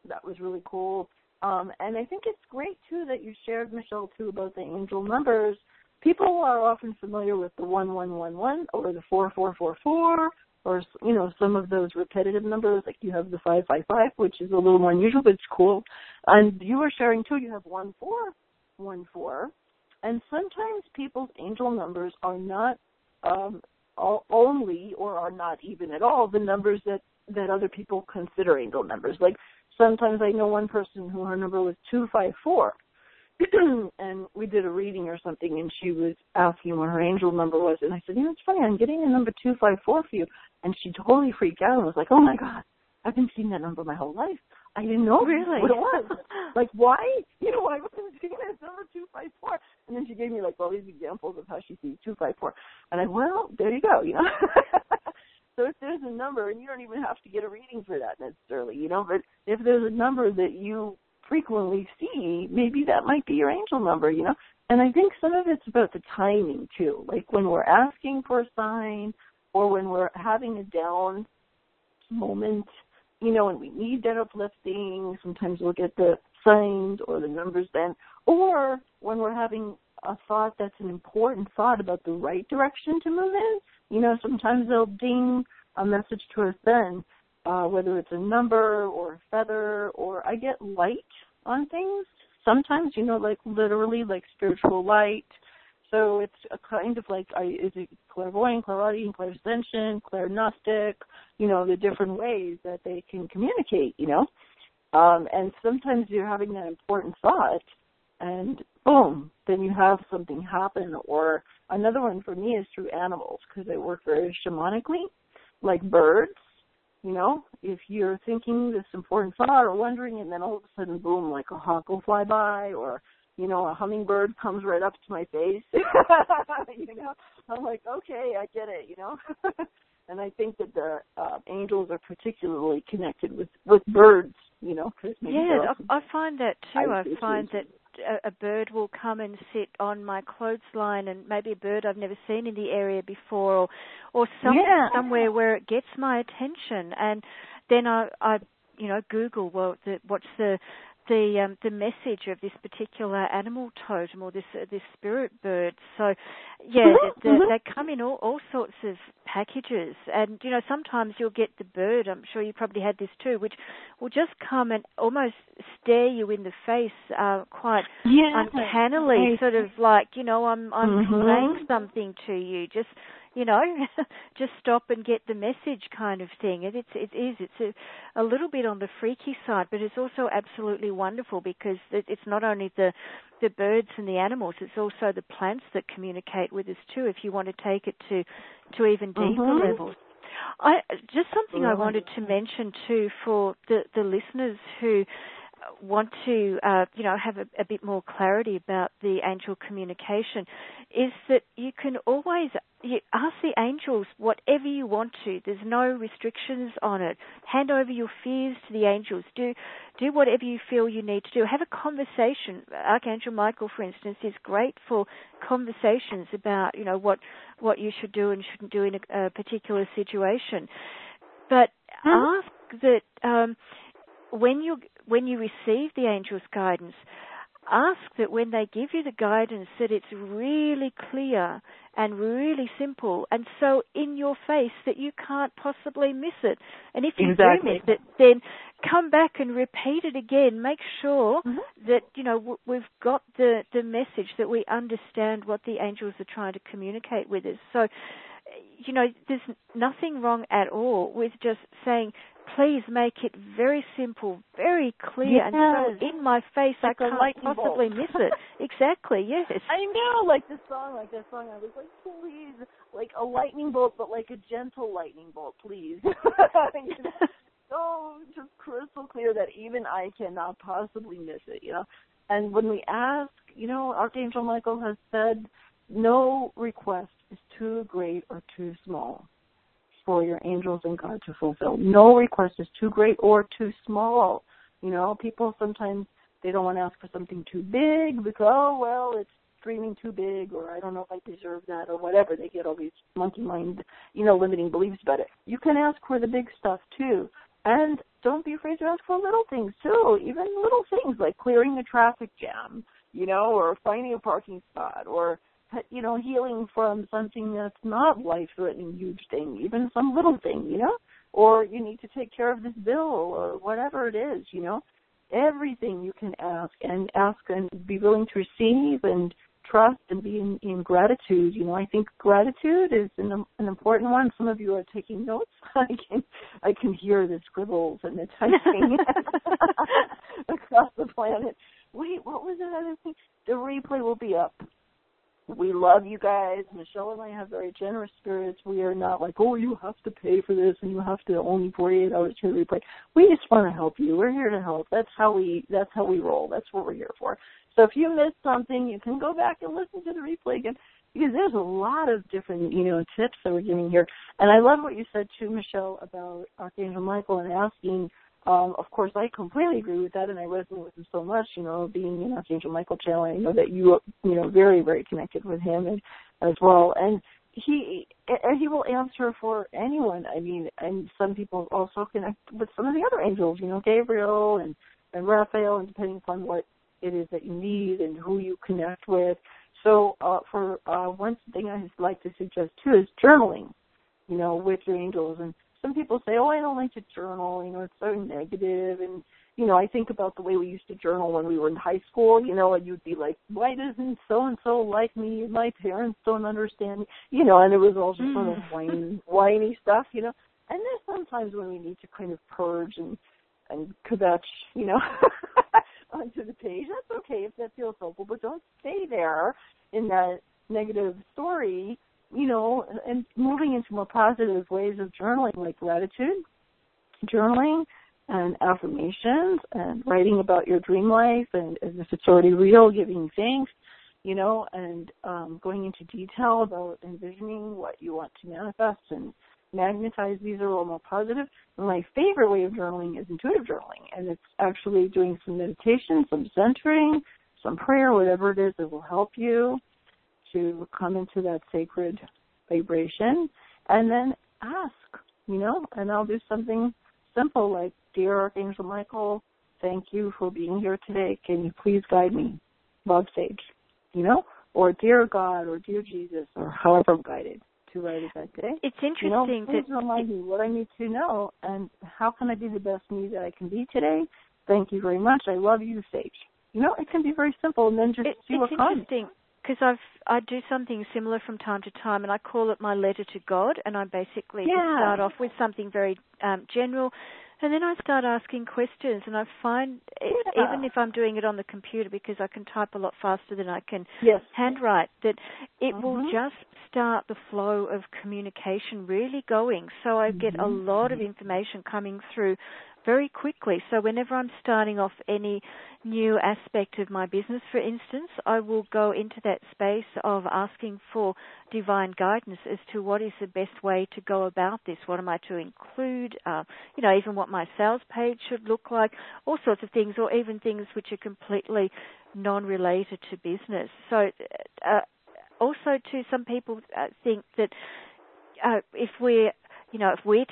That was really cool. And I think it's great, too, that you shared, Michelle, too, about the angel numbers. People are often familiar with the 1111 or the 4444 or, you know, some of those repetitive numbers. Like you have the 555, which is a little more unusual, but it's cool. And you were sharing, too, you have 1414. And sometimes people's angel numbers are not only or are not even at all the numbers that other people consider angel numbers. Like sometimes I know one person who her number was 254, and we did a reading or something, and she was asking what her angel number was. And I said, you know, it's funny, I'm getting the number 254 for you. And she totally freaked out and was like, oh, my God, I've been seeing that number my whole life. I didn't know really what it was. Like, why? You know, I wasn't seeing this number 254. And then she gave me, like, all these examples of how she sees 254. And I, well, there you go, you know. So if there's a number, and you don't even have to get a reading for that necessarily, you know, but if there's a number that you frequently see, maybe that might be your angel number, you know. And I think some of it's about the timing, too. Like when we're asking for a sign or when we're having a down moment, you know, and we need that uplifting. Sometimes we'll get the signs or the numbers then. Or when we're having a thought that's an important thought about the right direction to move in, you know, sometimes they'll ding a message to us then, whether it's a number or a feather or I get light on things. Sometimes, you know, like literally like spiritual light. So it's a kind of like, is it clairvoyant, clairaudient, clairsentient, clairgnostic, you know, the different ways that they can communicate, you know. And sometimes you're having that important thought and boom, then you have something happen. Or another one for me is through animals, because they work very shamanically, like birds. You know, if you're thinking this important thought or wondering, and then all of a sudden, boom, like a hawk will fly by, or, you know, a hummingbird comes right up to my face. You know, I'm like, okay, I get it, you know. And I think that the angels are particularly connected with birds, you know. Cause maybe I find that too. I find that a bird will come and sit on my clothesline, and maybe a bird I've never seen in the area before, or somewhere where it gets my attention, and then I you know, Google, well, what's the message of this particular animal totem or this spirit bird. So, they come in all sorts of packages. And, you know, sometimes you'll get the bird, I'm sure you probably had this too, which will just come and almost stare you in the face quite uncannily, sort of like, you know, I'm conveying something to you. Just, you know, just stop and get the message kind of thing. And it's a little bit on the freaky side, but it's also absolutely wonderful, because it's not only the birds and the animals, it's also the plants that communicate with us too, if you want to take it to even deeper levels. I wanted to mention too, for the listeners who want to, you know, have a bit more clarity about the angel communication, is that you can always ask the angels whatever you want to. There's no restrictions on it. Hand over your fears to the angels. Do whatever you feel you need to do. Have a conversation. Archangel Michael, for instance, is great for conversations about, you know, what you should do and shouldn't do in a particular situation. But ask that when you receive the angel's guidance, ask that when they give you the guidance that it's really clear and really simple and so in your face that you can't possibly miss it. And if you do miss it, then come back and repeat it again. Make sure that, you know, we've got the message, that we understand what the angels are trying to communicate with us. So, you know, there's nothing wrong at all with just saying, please make it very simple, very clear, and so in my face, like I can't possibly miss it. Exactly, yes. I know, like this song, I was like, please, like a lightning bolt, but like a gentle lightning bolt, please. So just crystal clear that even I cannot possibly miss it, you know. And when we ask, you know, Archangel Michael has said, no request is too great or too small for your angels and God to fulfill. No request is too great or too small. You know, people sometimes, they don't want to ask for something too big because, oh, well, it's dreaming too big, or I don't know if I deserve that, or whatever. They get all these monkey mind, you know, limiting beliefs about it. You can ask for the big stuff too. And don't be afraid to ask for little things too, even little things like clearing a traffic jam, you know, or finding a parking spot, or, you know, healing from something that's not life-threatening, huge thing, even some little thing, you know, or you need to take care of this bill, or whatever it is, you know. Everything you can ask and be willing to receive and trust and be in gratitude. You know, I think gratitude is an important one. Some of you are taking notes. I can hear the scribbles and the typing across the planet. Wait, what was that other thing? The replay will be up. We love you guys. Michelle and I have very generous spirits. We are not like, oh, you have to pay for this and you have to only 48 hours to replay. We just want to help you. We're here to help. That's how we roll. That's what we're here for. So if you missed something, you can go back and listen to the replay again, because there's a lot of different, you know, tips that we're giving here. And I love what you said too, Michelle, about Archangel Michael and asking. Of course, I completely agree with that, and I resonate with him so much, you know, being in Archangel Michael channel. I know that you know, very, very connected with him as well. And he will answer for anyone. I mean, and some people also connect with some of the other angels, you know, Gabriel and Raphael, and depending upon what it is that you need and who you connect with. So one thing I'd like to suggest, too, is journaling. you know, which angels. And some people say, oh, I don't like to journal, you know, it's so negative. And, you know, I think about the way we used to journal when we were in high school, you know, and you'd be like, why doesn't so-and-so like me? My parents don't understand me, you know, and it was all just sort of whiny stuff, you know. And there's sometimes when we need to kind of purge and kvetch, you know, onto the page. That's okay if that feels helpful, but don't stay there in that negative story, you know, and moving into more positive ways of journaling, like gratitude, journaling, and affirmations, and writing about your dream life, and if it's already real, giving thanks, you know, and going into detail about envisioning what you want to manifest and magnetize. These are all more positive. And my favorite way of journaling is intuitive journaling, and it's actually doing some meditation, some centering, some prayer, whatever it is that will help you to come into that sacred vibration, and then ask, you know, and I'll do something simple like, Dear Archangel Michael, thank you for being here today. Can you please guide me? Love, Sage, you know, or Dear God, or Dear Jesus, or however I'm guided to write it that day. It's interesting. You know, please remind me what I need to know and how can I be the best me that I can be today. Thank you very much. I love you, Sage. You know, it can be very simple, and then just see what comes. It's interesting because I do something similar from time to time, and I call it my letter to God, and I basically start off with something very general. And then I start asking questions, and I find, even if I'm doing it on the computer, because I can type a lot faster than I can handwrite, that it will just start the flow of communication really going. So I get a lot of information coming through very quickly. So whenever I'm starting off any new aspect of my business, for instance, I will go into that space of asking for divine guidance as to what is the best way to go about this, what am I to include, you know, even what my sales page should look like, all sorts of things, or even things which are completely non-related to business. So also too, some people think that if we're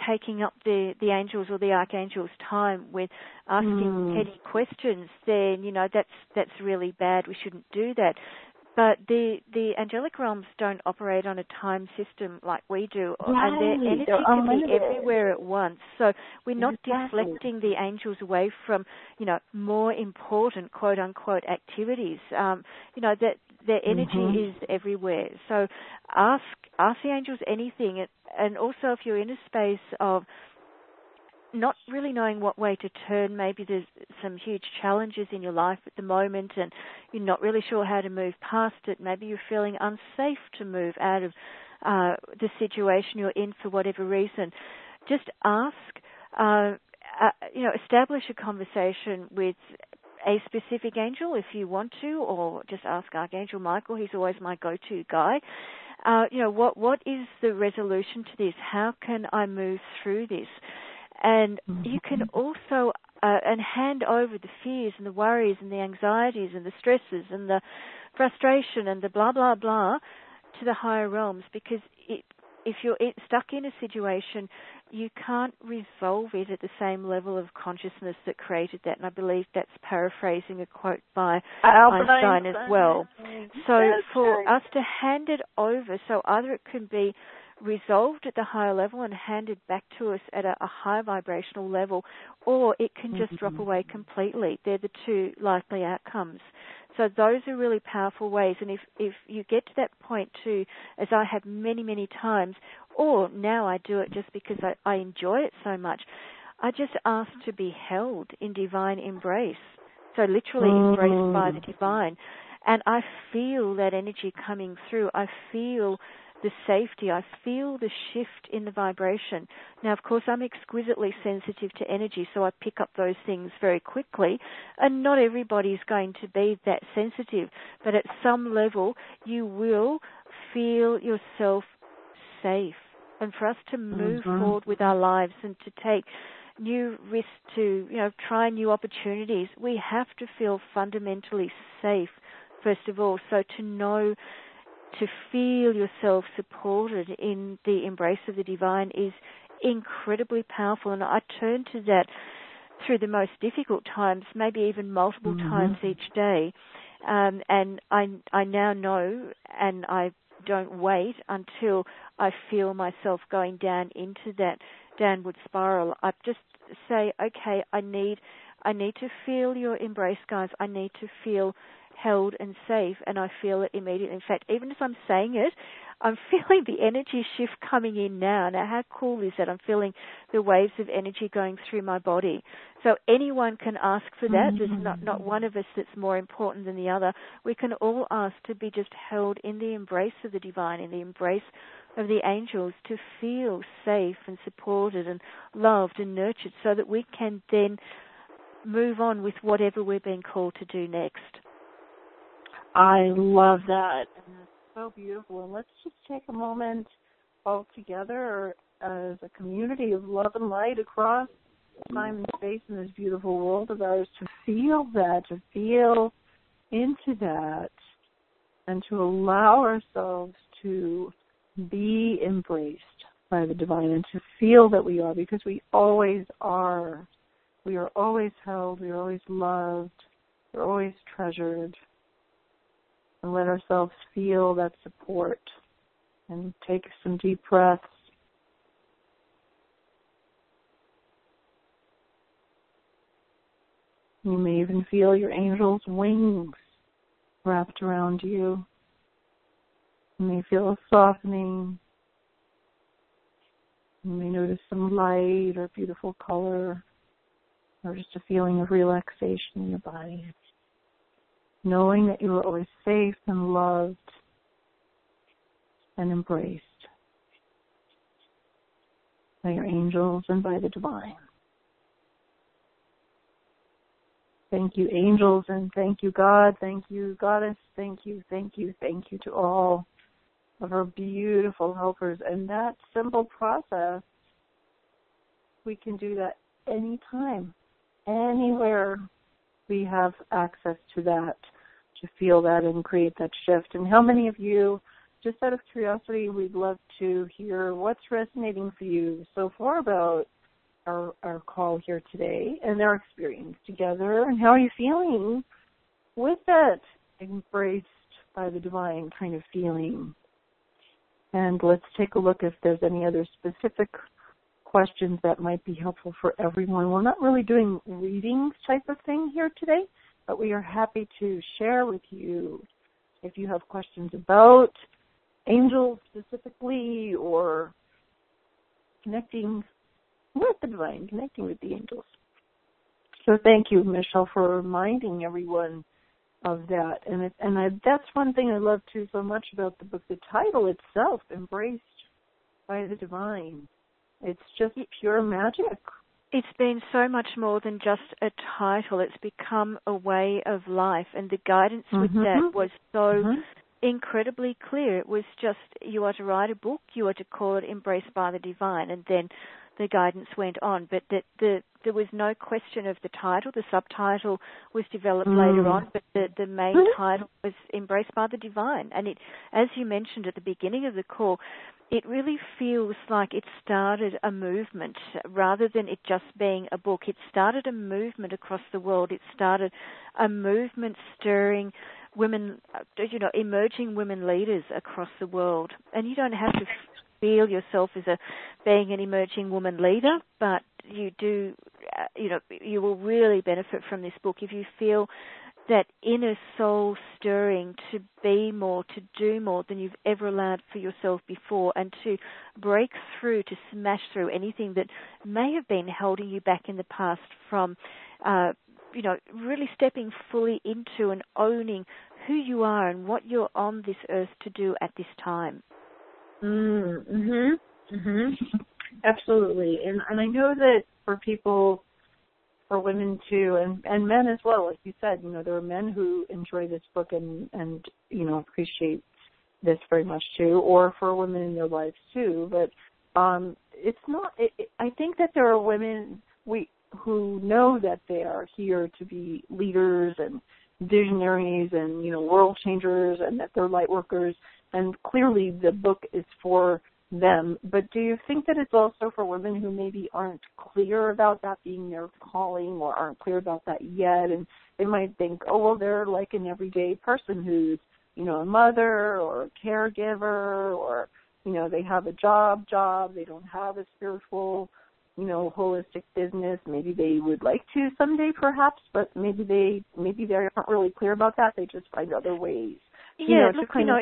taking up the angels or the archangels' time with asking petty questions, then, you know, that's really bad. We shouldn't do that. But the angelic realms don't operate on a time system like we do, and their energy can be everywhere at once. So we're not deflecting the angels away from, you know, more important quote unquote activities. You know, that their energy is everywhere. So ask the angels anything, and also if you're in a space of not really knowing what way to turn, maybe there's some huge challenges in your life at the moment and you're not really sure how to move past it, maybe you're feeling unsafe to move out of the situation you're in for whatever reason, just ask, you know, establish a conversation with a specific angel if you want to, or just ask Archangel Michael, he's always my go-to guy. You know, what is the resolution to this? How can I move through this? And you can also and hand over the fears and the worries and the anxieties and the stresses and the frustration and the blah, blah, blah to the higher realms, because if you're stuck in a situation, you can't resolve it at the same level of consciousness that created that. And I believe that's paraphrasing a quote by Einstein as well. So for us to hand it over, so either it can be resolved at the higher level and handed back to us at a higher vibrational level, or it can just drop away completely. They're the two likely outcomes. So those are really powerful ways. And if you get to that point too, as I have many, many times, or now I do it just because I enjoy it so much, I just ask to be held in divine embrace. So literally embraced by the divine. And I feel that energy coming through. I feel the safety. I feel the shift in the vibration. Now, of course, I'm exquisitely sensitive to energy, so I pick up those things very quickly, and not everybody's going to be that sensitive, but at some level, you will feel yourself safe. And for us to move forward with our lives and to take new risks, to, you know, try new opportunities, we have to feel fundamentally safe, first of all. So to know, to feel yourself supported in the embrace of the divine is incredibly powerful. And I turn to that through the most difficult times, maybe even multiple times each day. And I now know, and I don't wait until I feel myself going down into that downward spiral. I just say, okay, I need to feel your embrace, guys. I need to feel held and safe, and I feel it immediately. In fact, even as I'm saying it, I'm feeling the energy shift coming in now. Now, how cool is that? I'm feeling the waves of energy going through my body. So anyone can ask for that. Mm-hmm. There's not one of us that's more important than the other. We can all ask to be just held in the embrace of the divine, in the embrace of the angels, to feel safe and supported and loved and nurtured, so that we can then move on with whatever we're being called to do next. I love that. And it's so beautiful. And let's just take a moment all together as a community of love and light across time and space in this beautiful world of ours to feel that, to feel into that, and to allow ourselves to be embraced by the divine and to feel that we are, because we always are. We are always held. We are always loved. We're always treasured. And let ourselves feel that support and take some deep breaths. You may even feel your angel's wings wrapped around you. You may feel a softening. You may notice some light or beautiful color or just a feeling of relaxation in your body. Knowing that you are always safe and loved and embraced by your angels and by the divine. Thank you, angels, and thank you, God. Thank you, Goddess. Thank you, thank you, thank you to all of our beautiful helpers. And that simple process, we can do that anytime, anywhere. We have access to that, to feel that and create that shift. And how many of you, just out of curiosity, we'd love to hear what's resonating for you so far about our call here today and our experience together, and how are you feeling with that embraced by the divine kind of feeling? And let's take a look if there's any other specific questions that might be helpful for everyone. We're not really doing readings type of thing here today, but we are happy to share with you if you have questions about angels specifically or connecting with the divine, connecting with the angels. So thank you, Michelle, for reminding everyone of that. And that's one thing I love too so much about the book, the title itself, Embraced by the Divine. It's just pure magic. It's been so much more than just a title. It's become a way of life, and the guidance mm-hmm. with that was so incredibly clear. It was just, you are to write a book, you are to call it Embraced by the Divine, and then the guidance went on. But there was no question of the title. The subtitle was developed later on, but the main title was Embraced by the Divine. And it, as you mentioned at the beginning of the call, it really feels like it started a movement rather than it just being a book. It started a movement across the world. It started a movement stirring women, emerging women leaders across the world. And you don't have to feel yourself as being an emerging woman leader, but you do, you will really benefit from this book if you feel that inner soul stirring to be more, to do more than you've ever allowed for yourself before, and to break through, to smash through anything that may have been holding you back in the past from, really stepping fully into and owning who you are and what you're on this earth to do at this time. Absolutely. And I know that for people, for women too, and men as well, like you said, there are men who enjoy this book and appreciate this very much too, or for women in their lives too. But it's not. I think that there are women who know that they are here to be leaders and visionaries and world changers, and that they're light workers. And clearly, the book is for them, but do you think that it's also for women who maybe aren't clear about that being their calling, or aren't clear about that yet, and they might think, oh, well, they're like an everyday person who's you know, a mother or a caregiver, or, you know, they have a job, they don't have a spiritual, you know, holistic business. Maybe they would like to someday perhaps, but maybe they're not really clear about that. They just find other ways. Yeah, look, you know,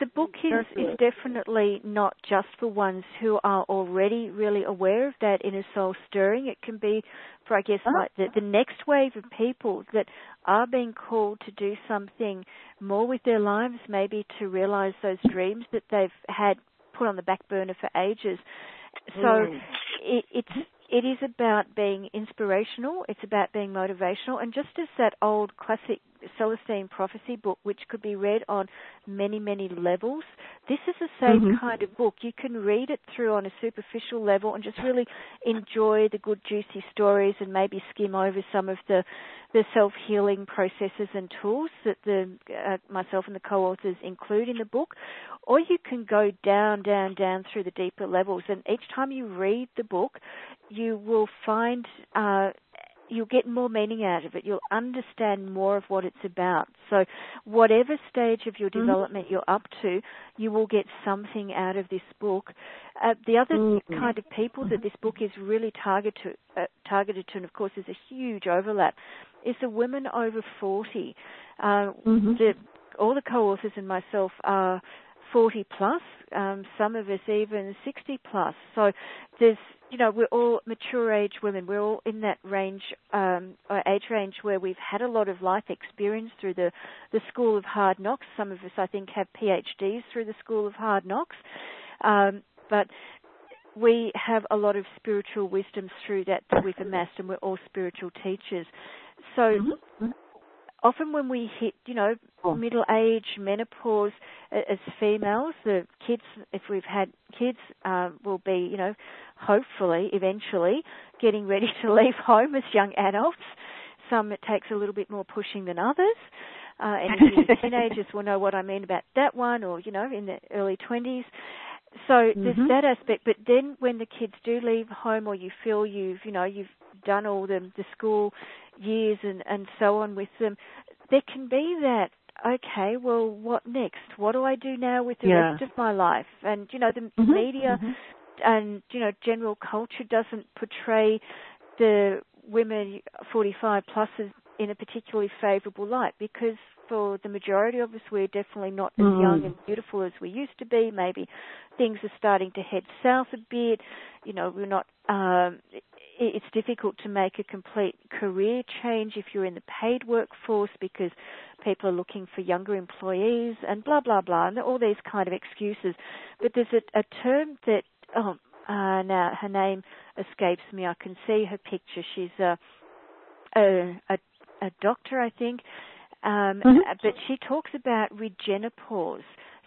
the book is definitely not just for ones who are already really aware of that inner soul stirring. It can be for, I guess, like the next wave of people that are being called to do something more with their lives, maybe to realize those dreams that they've had put on the back burner for ages. So it is about being inspirational. It's about being motivational. And just as that old classic Celestine Prophecy book, which could be read on many, many levels, this is the same kind of book. You can read it through on a superficial level and just really enjoy the good, juicy stories and maybe skim over some of the self-healing processes and tools that myself and the co-authors include in the book. Or you can go down through the deeper levels. And each time you read the book, you will find you'll get more meaning out of it. You'll understand more of what it's about. So whatever stage of your development you're up to, you will get something out of this book. The other kind of people that this book is really targeted to, and of course there's a huge overlap, is the women over 40. All the co-authors and myself are 40 plus, some of us even 60 plus. So there's, you know, we're all mature age women. We're all in that range, age range where we've had a lot of life experience through the School of Hard Knocks. Some of us, I think, have PhDs through the School of Hard Knocks. But we have a lot of spiritual wisdom through that we've amassed, and we're all spiritual teachers. So often when we hit, you know, middle age, menopause, as females, the kids, if we've had kids, will be, you know, hopefully, eventually, getting ready to leave home as young adults. Some it takes a little bit more pushing than others. And teenagers will know what I mean about that one, or, you know, in the early 20s. So there's that aspect. But then when the kids do leave home, or you feel you've done all the school years and so on with them, there can be that, okay, well, what next? What do I do now with the rest of my life? And, you know, the media and, you know, general culture doesn't portray the women 45 plus as in a particularly favourable light, because for the majority of us, we're definitely not as young and beautiful as we used to be. Maybe things are starting to head south a bit. You know, we're not. It's difficult to make a complete career change if you're in the paid workforce, because people are looking for younger employees and blah, blah, blah, and all these kind of excuses. But there's a term that, now her name escapes me. I can see her picture. She's a doctor, I think, but she talks about regenopause.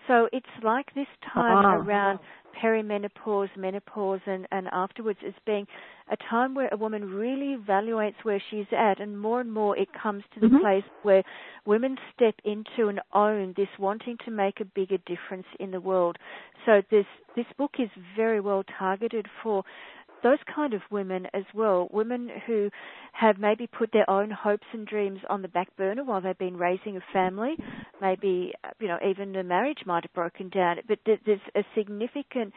So it's like this time around perimenopause, menopause, and afterwards as being a time where a woman really evaluates where she's at, and more it comes to the place where women step into and own this wanting to make a bigger difference in the world. So this book is very well targeted for those kind of women as well, women who have maybe put their own hopes and dreams on the back burner while they've been raising a family. Maybe, you know, even the marriage might have broken down. But there's a significant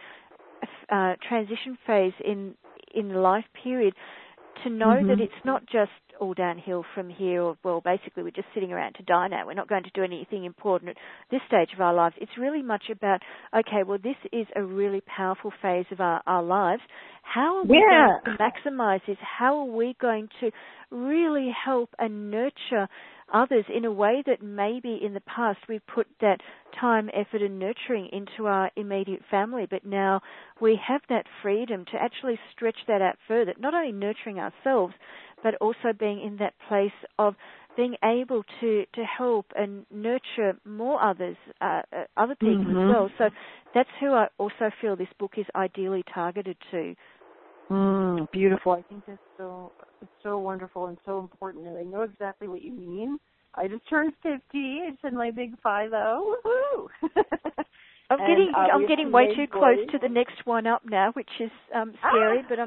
transition phase in the life period to know that it's not just all downhill from here, or, well, basically we're just sitting around to die now. We're not going to do anything important at this stage of our lives. It's really much about, okay, well, this is a really powerful phase of our lives. How are we going to maximize this? How are we going to really help and nurture others in a way that maybe in the past we've put that time, effort and nurturing into our immediate family, but now we have that freedom to actually stretch that out further, not only nurturing ourselves, but also being in that place of being able to help and nurture more others, other people as well. So that's who I also feel this book is ideally targeted to. Beautiful. I think that's so wonderful and so important, and I know exactly what you mean. I just turned 50. It's in my big 50. Woohoo! I'm getting way too close to the next one up now, which is scary. But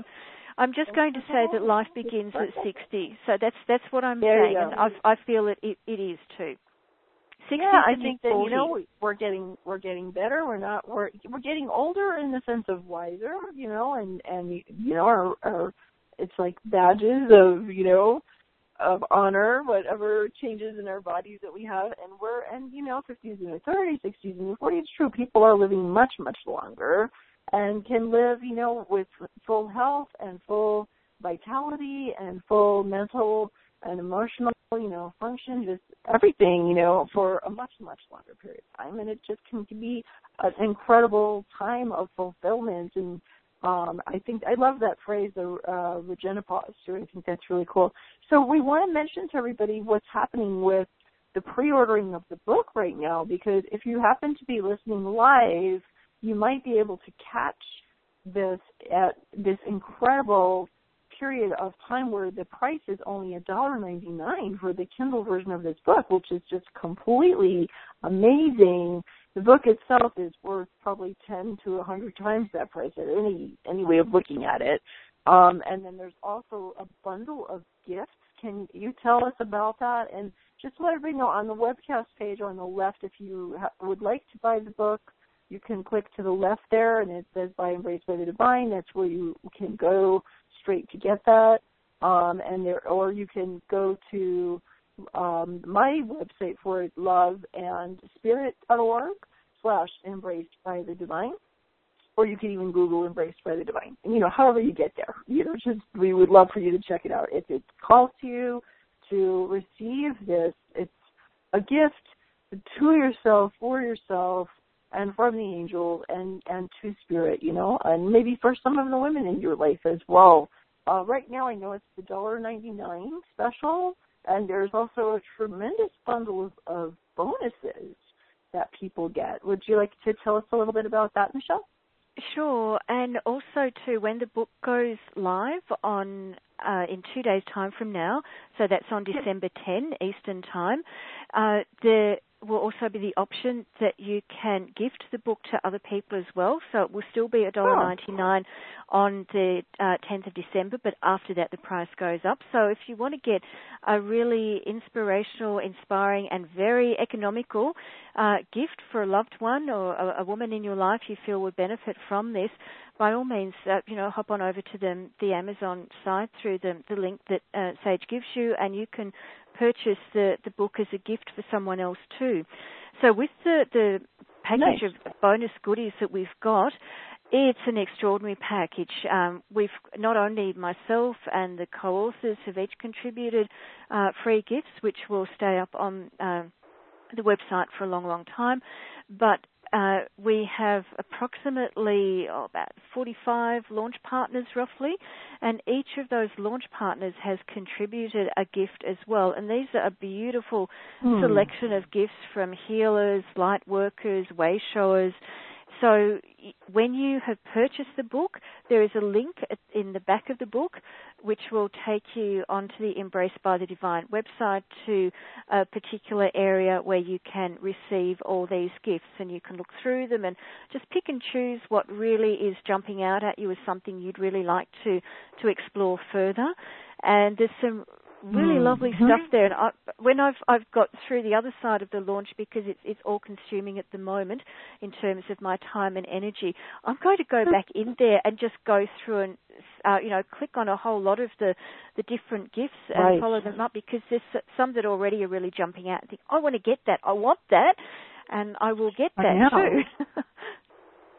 I'm just going to say that life begins at 60. So that's what I'm saying, and I feel it is too. I think that we're getting better. We're getting older in the sense of wiser, and our it's like badges of honor, whatever changes in our bodies that we have, and 50s in their 30s, 60s in their 40s. It's true, people are living much, much longer and can live, with full health and full vitality and full mental and emotional, function, just everything, for a much, much longer period of time. And it just can be an incredible time of fulfillment. And I love that phrase, the regenopause, too. I think that's really cool. So we want to mention to everybody what's happening with the pre-ordering of the book right now, because if you happen to be listening live, you might be able to catch this at this incredible period of time where the price is only $1.99 for the Kindle version of this book, which is just completely amazing. The book itself is worth probably 10 to 100 times that price at any way of looking at it. And then there's also a bundle of gifts. Can you tell us about that? And just let everybody know, on the webcast page on the left, if you would like to buy the book, you can click to the left there, and it says "By Embraced by the Divine." That's where you can go straight to get that, or you can go to my website for it, loveandspirit.org/embraced by the divine, or you can even Google "Embraced by the Divine." However you get there, we would love for you to check it out. If it calls to you to receive this, it's a gift to yourself, for yourself, and from the angels and to spirit, and maybe for some of the women in your life as well. Right now I know it's the $1.99 special, and there's also a tremendous bundle of bonuses that people get. Would you like to tell us a little bit about that, Michelle? Sure, and also too, when the book goes live in 2 days' time from now, so that's on December 10 Eastern time, the will also be the option that you can gift the book to other people as well. So it will still be $1.99 on the 10th of December, but after that the price goes up. So if you want to get a really inspirational, inspiring, and very economical gift for a loved one or a woman in your life you feel would benefit from this, by all means, hop on over to the Amazon site through the link that Sage gives you, and you can purchase the book as a gift for someone else too. So with the package of bonus goodies that we've got, it's an extraordinary package. We've not only myself and the co-authors have each contributed free gifts, which will stay up on the website for a long, long time, but we have approximately about 45 launch partners roughly, and each of those launch partners has contributed a gift as well. And these are a beautiful selection of gifts from healers, light workers, way showers. So when you have purchased the book, there is a link in the back of the book which will take you onto the Embraced by the Divine website to a particular area where you can receive all these gifts, and you can look through them and just pick and choose what really is jumping out at you as something you'd really like to explore further. And there's some really lovely stuff there, and I've got through the other side of the launch, because it's all consuming at the moment in terms of my time and energy, I'm going to go back in there and just go through and click on a whole lot of the different gifts and follow them up, because there's some that already are really jumping out and think, I want to get that, I want that, and I will get that too.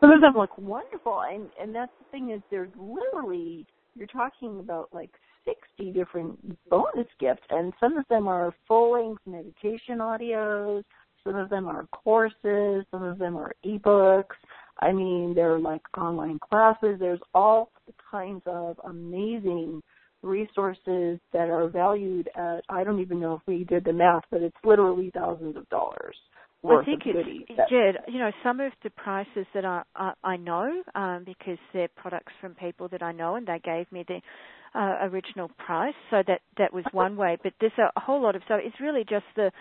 Some of them look wonderful, and that's the thing, is there's literally, you're talking about like 60 different bonus gifts, and some of them are full-length meditation audios, some of them are courses, some of them are ebooks. I mean, they're like online classes. There's all kinds of amazing resources that are valued at, I don't even know if we did the math, but it's literally thousands of dollars. I think it's some of the prices that I know, because they're products from people that I know, and they gave me the original price, so that was one way. But there's a whole lot of, so it's really just the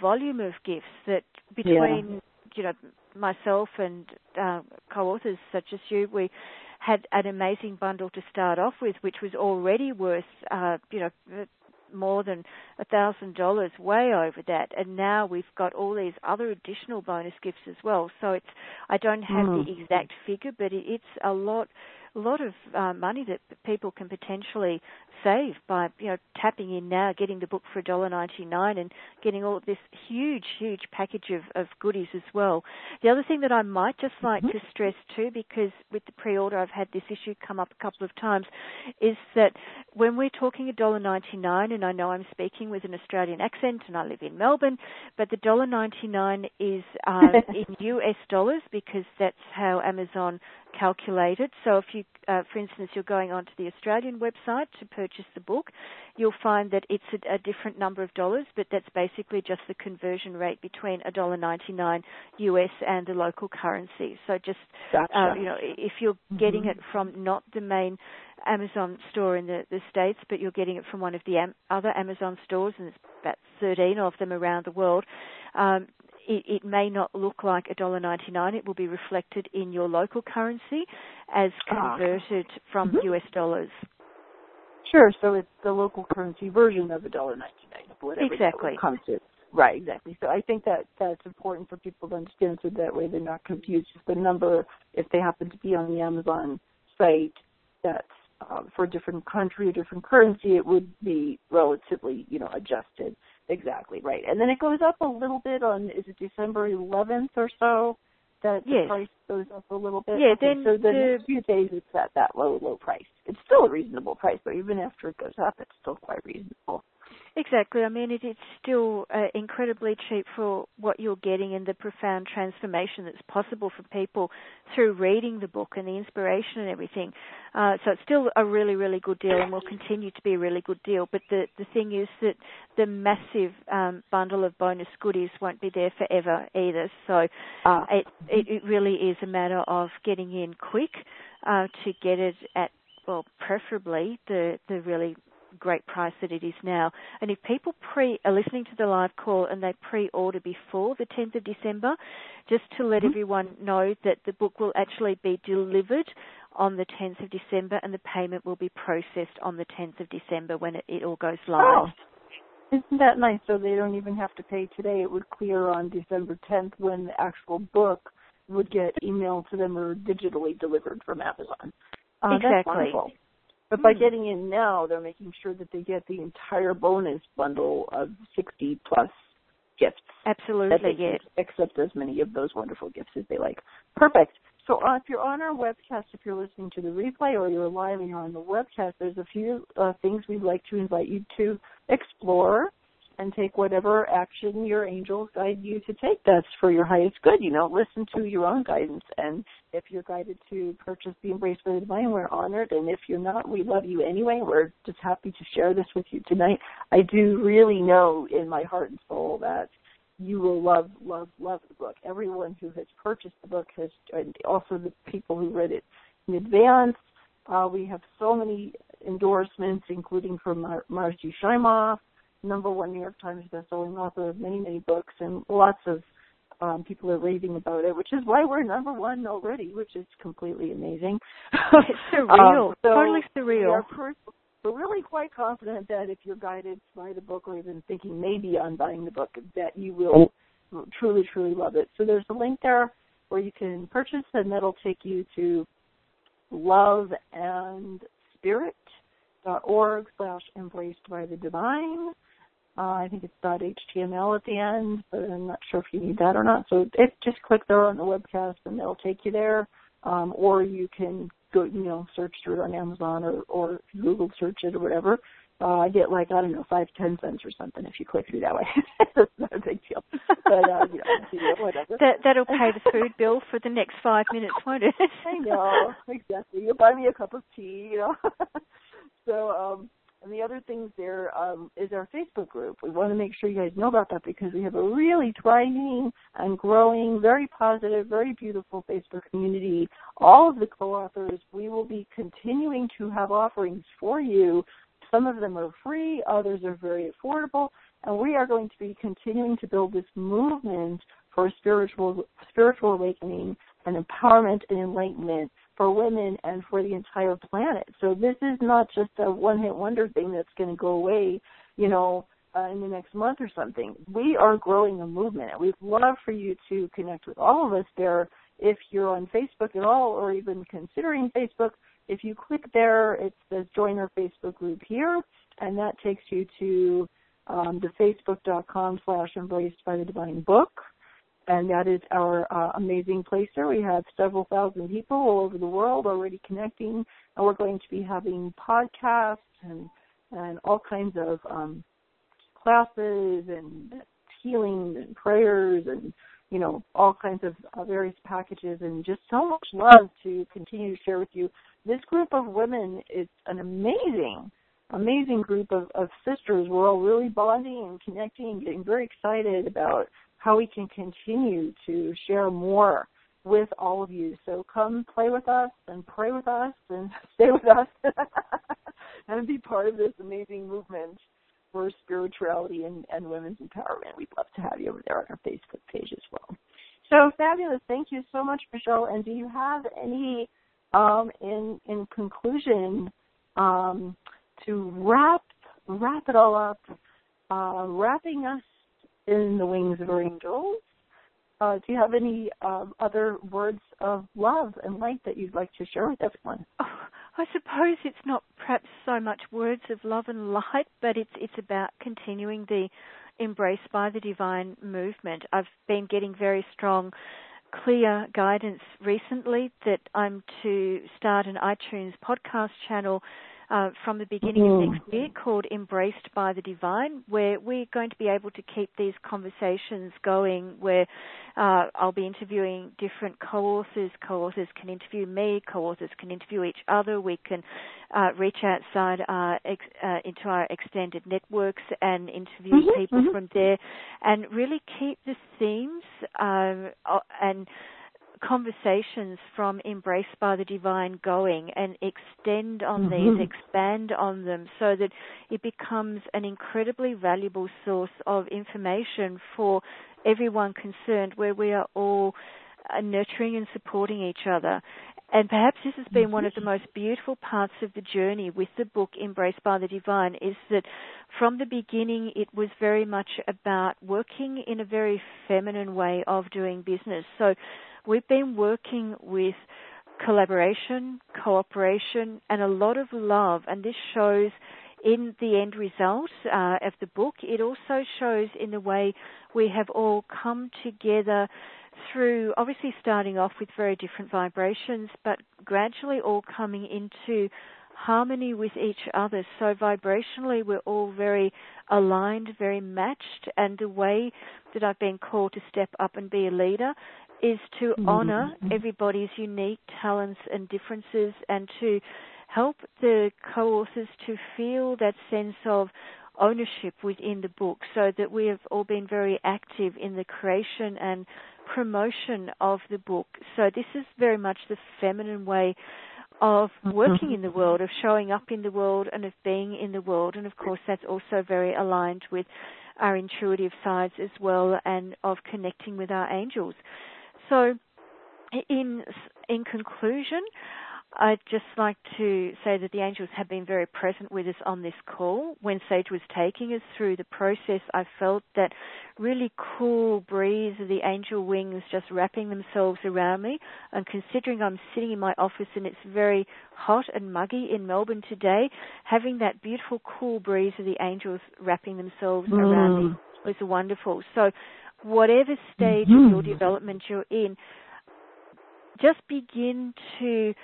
volume of gifts that between myself and co-authors such as you, we had an amazing bundle to start off with, which was already worth more than $1,000, way over that. And now we've got all these other additional bonus gifts as well. So it's, I don't have the exact figure, but it's a lot of money that people can potentially save by, you know, tapping in now, getting the book for $1.99 and getting all of this huge package of goodies as well. The other thing that I might just like to stress too, because with the pre-order I've had this issue come up a couple of times, is that when we're talking $1.99, and I know I'm speaking with an Australian accent and I live in Melbourne, but the $1.99 is in US dollars, because that's how Amazon calculate it. So if you, for instance, you're going onto the Australian website to purchase the book, you'll find that it's a different number of dollars, but that's basically just the conversion rate between $1.99 US and the local currency. So just, you know, if you're getting it from not the main Amazon store in the States, but you're getting it from one of the other Amazon stores, and there's about 13 of them around the world, it may not look like $1.99. It will be reflected in your local currency as converted from US dollars. Sure, so it's the local currency version of $1.99, whatever it comes to. Right, exactly. So I think that's important for people to understand, so that way they're not confused. Just the number, if they happen to be on the Amazon site, that's for a different country, a different currency, it would be relatively, you know, adjusted. Exactly, right. And then it goes up a little bit on, is it December 11th or so, that the price goes up a little bit? Yeah, okay, then so the next few days it's at that low price. It's still a reasonable price, but even after it goes up, it's still quite reasonable. Exactly. I mean, it's still incredibly cheap for what you're getting and the profound transformation that's possible for people through reading the book and the inspiration and everything. So it's still a really good deal and will continue to be a really good deal. But the thing is that the massive bundle of bonus goodies won't be there forever either. So it really is a matter of getting in quick to get it at, well, preferably the really great price that it is now. And if people are listening to the live call and they pre-order before the 10th of December, just to let everyone know that the book will actually be delivered on the 10th of December and the payment will be processed on the 10th of December when it all goes live. Oh, isn't that nice? So they don't even have to pay today. It would clear on December 10th when the actual book would get emailed to them or digitally delivered from Amazon. That's wonderful. But by getting in now, they're making sure that they get the entire bonus bundle of 60+ gifts. Absolutely, accept as many of those wonderful gifts as they like. Perfect. So if you're on our webcast, if you're listening to the replay, or you're live and you're on the webcast, there's a few things we'd like to invite you to explore and take whatever action your angels guide you to take. That's for your highest good. You know, listen to your own guidance. And if you're guided to purchase the Embraced by the Divine, we're honored. And if you're not, we love you anyway. We're just happy to share this with you tonight. I do really know in my heart and soul that you will love the book. Everyone who has purchased the book has, and also the people who read it in advance. We have so many endorsements, including from Marci Shimoff, #1 New York Times bestselling author of many books, and lots of people are raving about it, which is why we're #1 already, which is completely amazing. It's surreal, totally surreal. We're really quite confident that if you're guided by the book, or even thinking maybe on buying the book, that you will truly love it. So there's a link there where you can purchase, and that'll take you to loveandspirit.org/embracedbythedivine. I think it's .html at the end, but I'm not sure if you need that or not. So just click there on the webcast, and they'll take you there. Or you can go, you know, search through it on Amazon or Google search it or whatever. I get like, I don't know, 5-10 cents or something if you click through that way. That's not a big deal. But, you know, whatever. That'll pay the food bill for the next 5 minutes, won't it? I know, exactly. You'll buy me a cup of tea, you know. So, and the other things there is our Facebook group. We want to make sure you guys know about that, because we have a really thriving and growing, very positive, very beautiful Facebook community. All of the co-authors, we will be continuing to have offerings for you. Some of them are free, others are very affordable, and we are going to be continuing to build this movement for spiritual awakening and empowerment and enlightenment for women and for the entire planet. So this is not just a one-hit wonder thing that's going to go away. you know, in the next month or something. We are growing a movement, and we'd love for you to connect with all of us there. If you're on Facebook at all, or even considering Facebook, if you click there, it says join our Facebook group here, and that takes you to the facebook.com/embracedbythedivinebook, and that is our amazing place there. We have several thousand people all over the world already connecting, and we're going to be having podcasts and all kinds of classes and healing and prayers and, you know, all kinds of various packages, and just so much love to continue to share with you. This group of women is an amazing, amazing group of sisters. We're all really bonding and connecting and getting very excited about how we can continue to share more with all of you. So come play with us and pray with us and stay with us and be part of this amazing movement for spirituality and women's empowerment. We'd love to have you over there on our Facebook page as well. So fabulous. Thank you so much, Michelle. And do you have any, in conclusion, to wrap it all up, wrapping us in the wings of our angels, do you have any other words of love and light that you'd like to share with everyone? Oh, I suppose it's not perhaps so much words of love and light, but it's about continuing the Embraced by the Divine movement. I've been getting very strong, clear guidance recently that I'm to start an iTunes podcast channel from the beginning of next year called Embraced by the Divine, where we're going to be able to keep these conversations going, where I'll be interviewing different co-authors. Co-authors can interview me. Co-authors can interview each other. We can reach outside into our extended networks and interview people from there, and really keep the themes and conversations from Embraced by the Divine going, and extend on these, expand on them, so that it becomes an incredibly valuable source of information for everyone concerned, where we are all nurturing and supporting each other. And perhaps this has been one of the most beautiful parts of the journey with the book Embraced by the Divine, is that from the beginning it was very much about working in a very feminine way of doing business. So we've been working with collaboration, cooperation, and a lot of love, and this shows in the end result of the book. It also shows in the way we have all come together through, obviously starting off with very different vibrations, but gradually all coming into harmony with each other. So vibrationally we're all very aligned, very matched, and the way that I've been called to step up and be a leader is to honour everybody's unique talents and differences, and to help the co-authors to feel that sense of ownership within the book, so that we have all been very active in the creation and promotion of the book. So this is very much the feminine way of working in the world, of showing up in the world, and of being in the world. And of course that's also very aligned with our intuitive sides as well, and of connecting with our angels. So in conclusion, I'd just like to say that the angels have been very present with us on this call. When Sage was taking us through the process, I felt that really cool breeze of the angel wings just wrapping themselves around me. And considering I'm sitting in my office and it's very hot and muggy in Melbourne today, having that beautiful cool breeze of the angels wrapping themselves around me was wonderful. So whatever stage of your development you're in, just begin to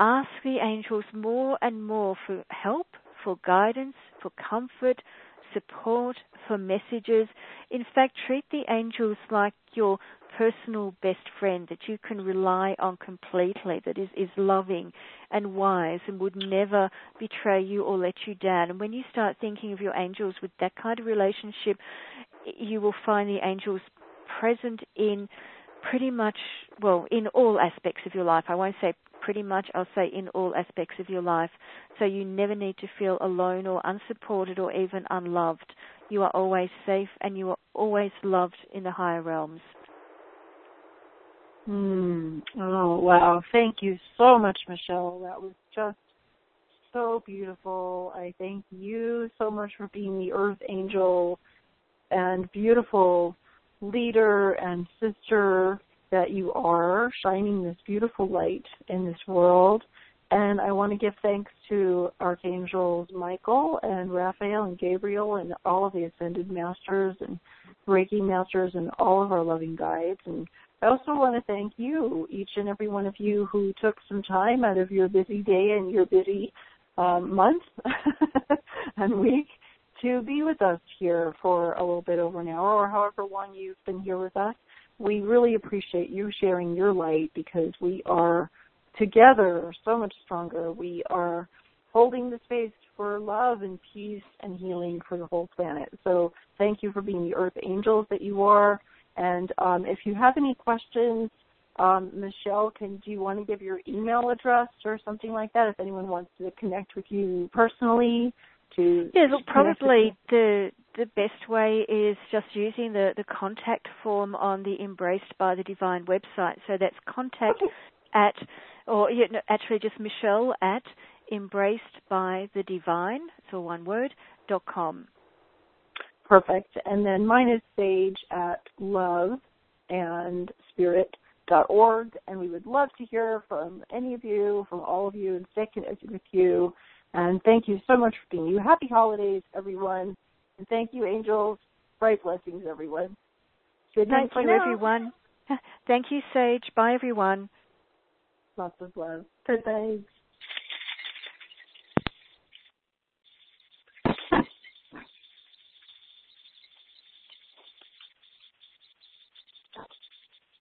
ask the angels more and more for help, for guidance, for comfort, support, for messages. In fact, treat the angels like your personal best friend that you can rely on completely, that is loving and wise and would never betray you or let you down. And when you start thinking of your angels with that kind of relationship, you will find the angels present in pretty much, well, in all aspects of your life. I won't say pretty much, I'll say in all aspects of your life. So you never need to feel alone or unsupported or even unloved. You are always safe and you are always loved in the higher realms. Oh, wow. Thank you so much, Michelle. That was just so beautiful. I thank you so much for being the Earth Angel and beautiful leader and sister that you are, shining this beautiful light in this world. And I want to give thanks to Archangels Michael and Raphael and Gabriel and all of the Ascended Masters and Reiki Masters and all of our loving guides. And I also want to thank you, each and every one of you who took some time out of your busy day and your busy month and week to be with us here for a little bit over an hour or however long you've been here with us. We really appreciate you sharing your light because we are together so much stronger. We are holding the space for love and peace and healing for the whole planet. So thank you for being the Earth Angels that you are. And if you have any questions, Michelle, do you want to give your email address or something like that if anyone wants to connect with you personally? Probably the best way is just using the contact form on the Embraced by the Divine website. So that's contact just Michelle at embracedbythedivine, it's all one word, .com. Perfect. And then mine is sage at loveandspirit.org. And we would love to hear from any of you, from all of you, and stay connected with you. And thank you so much for being you. Happy holidays, everyone. And thank you, angels. Bright blessings, everyone. Good night. Thank you, everyone. Thank you, Sage. Bye, everyone. Lots of love. Good night.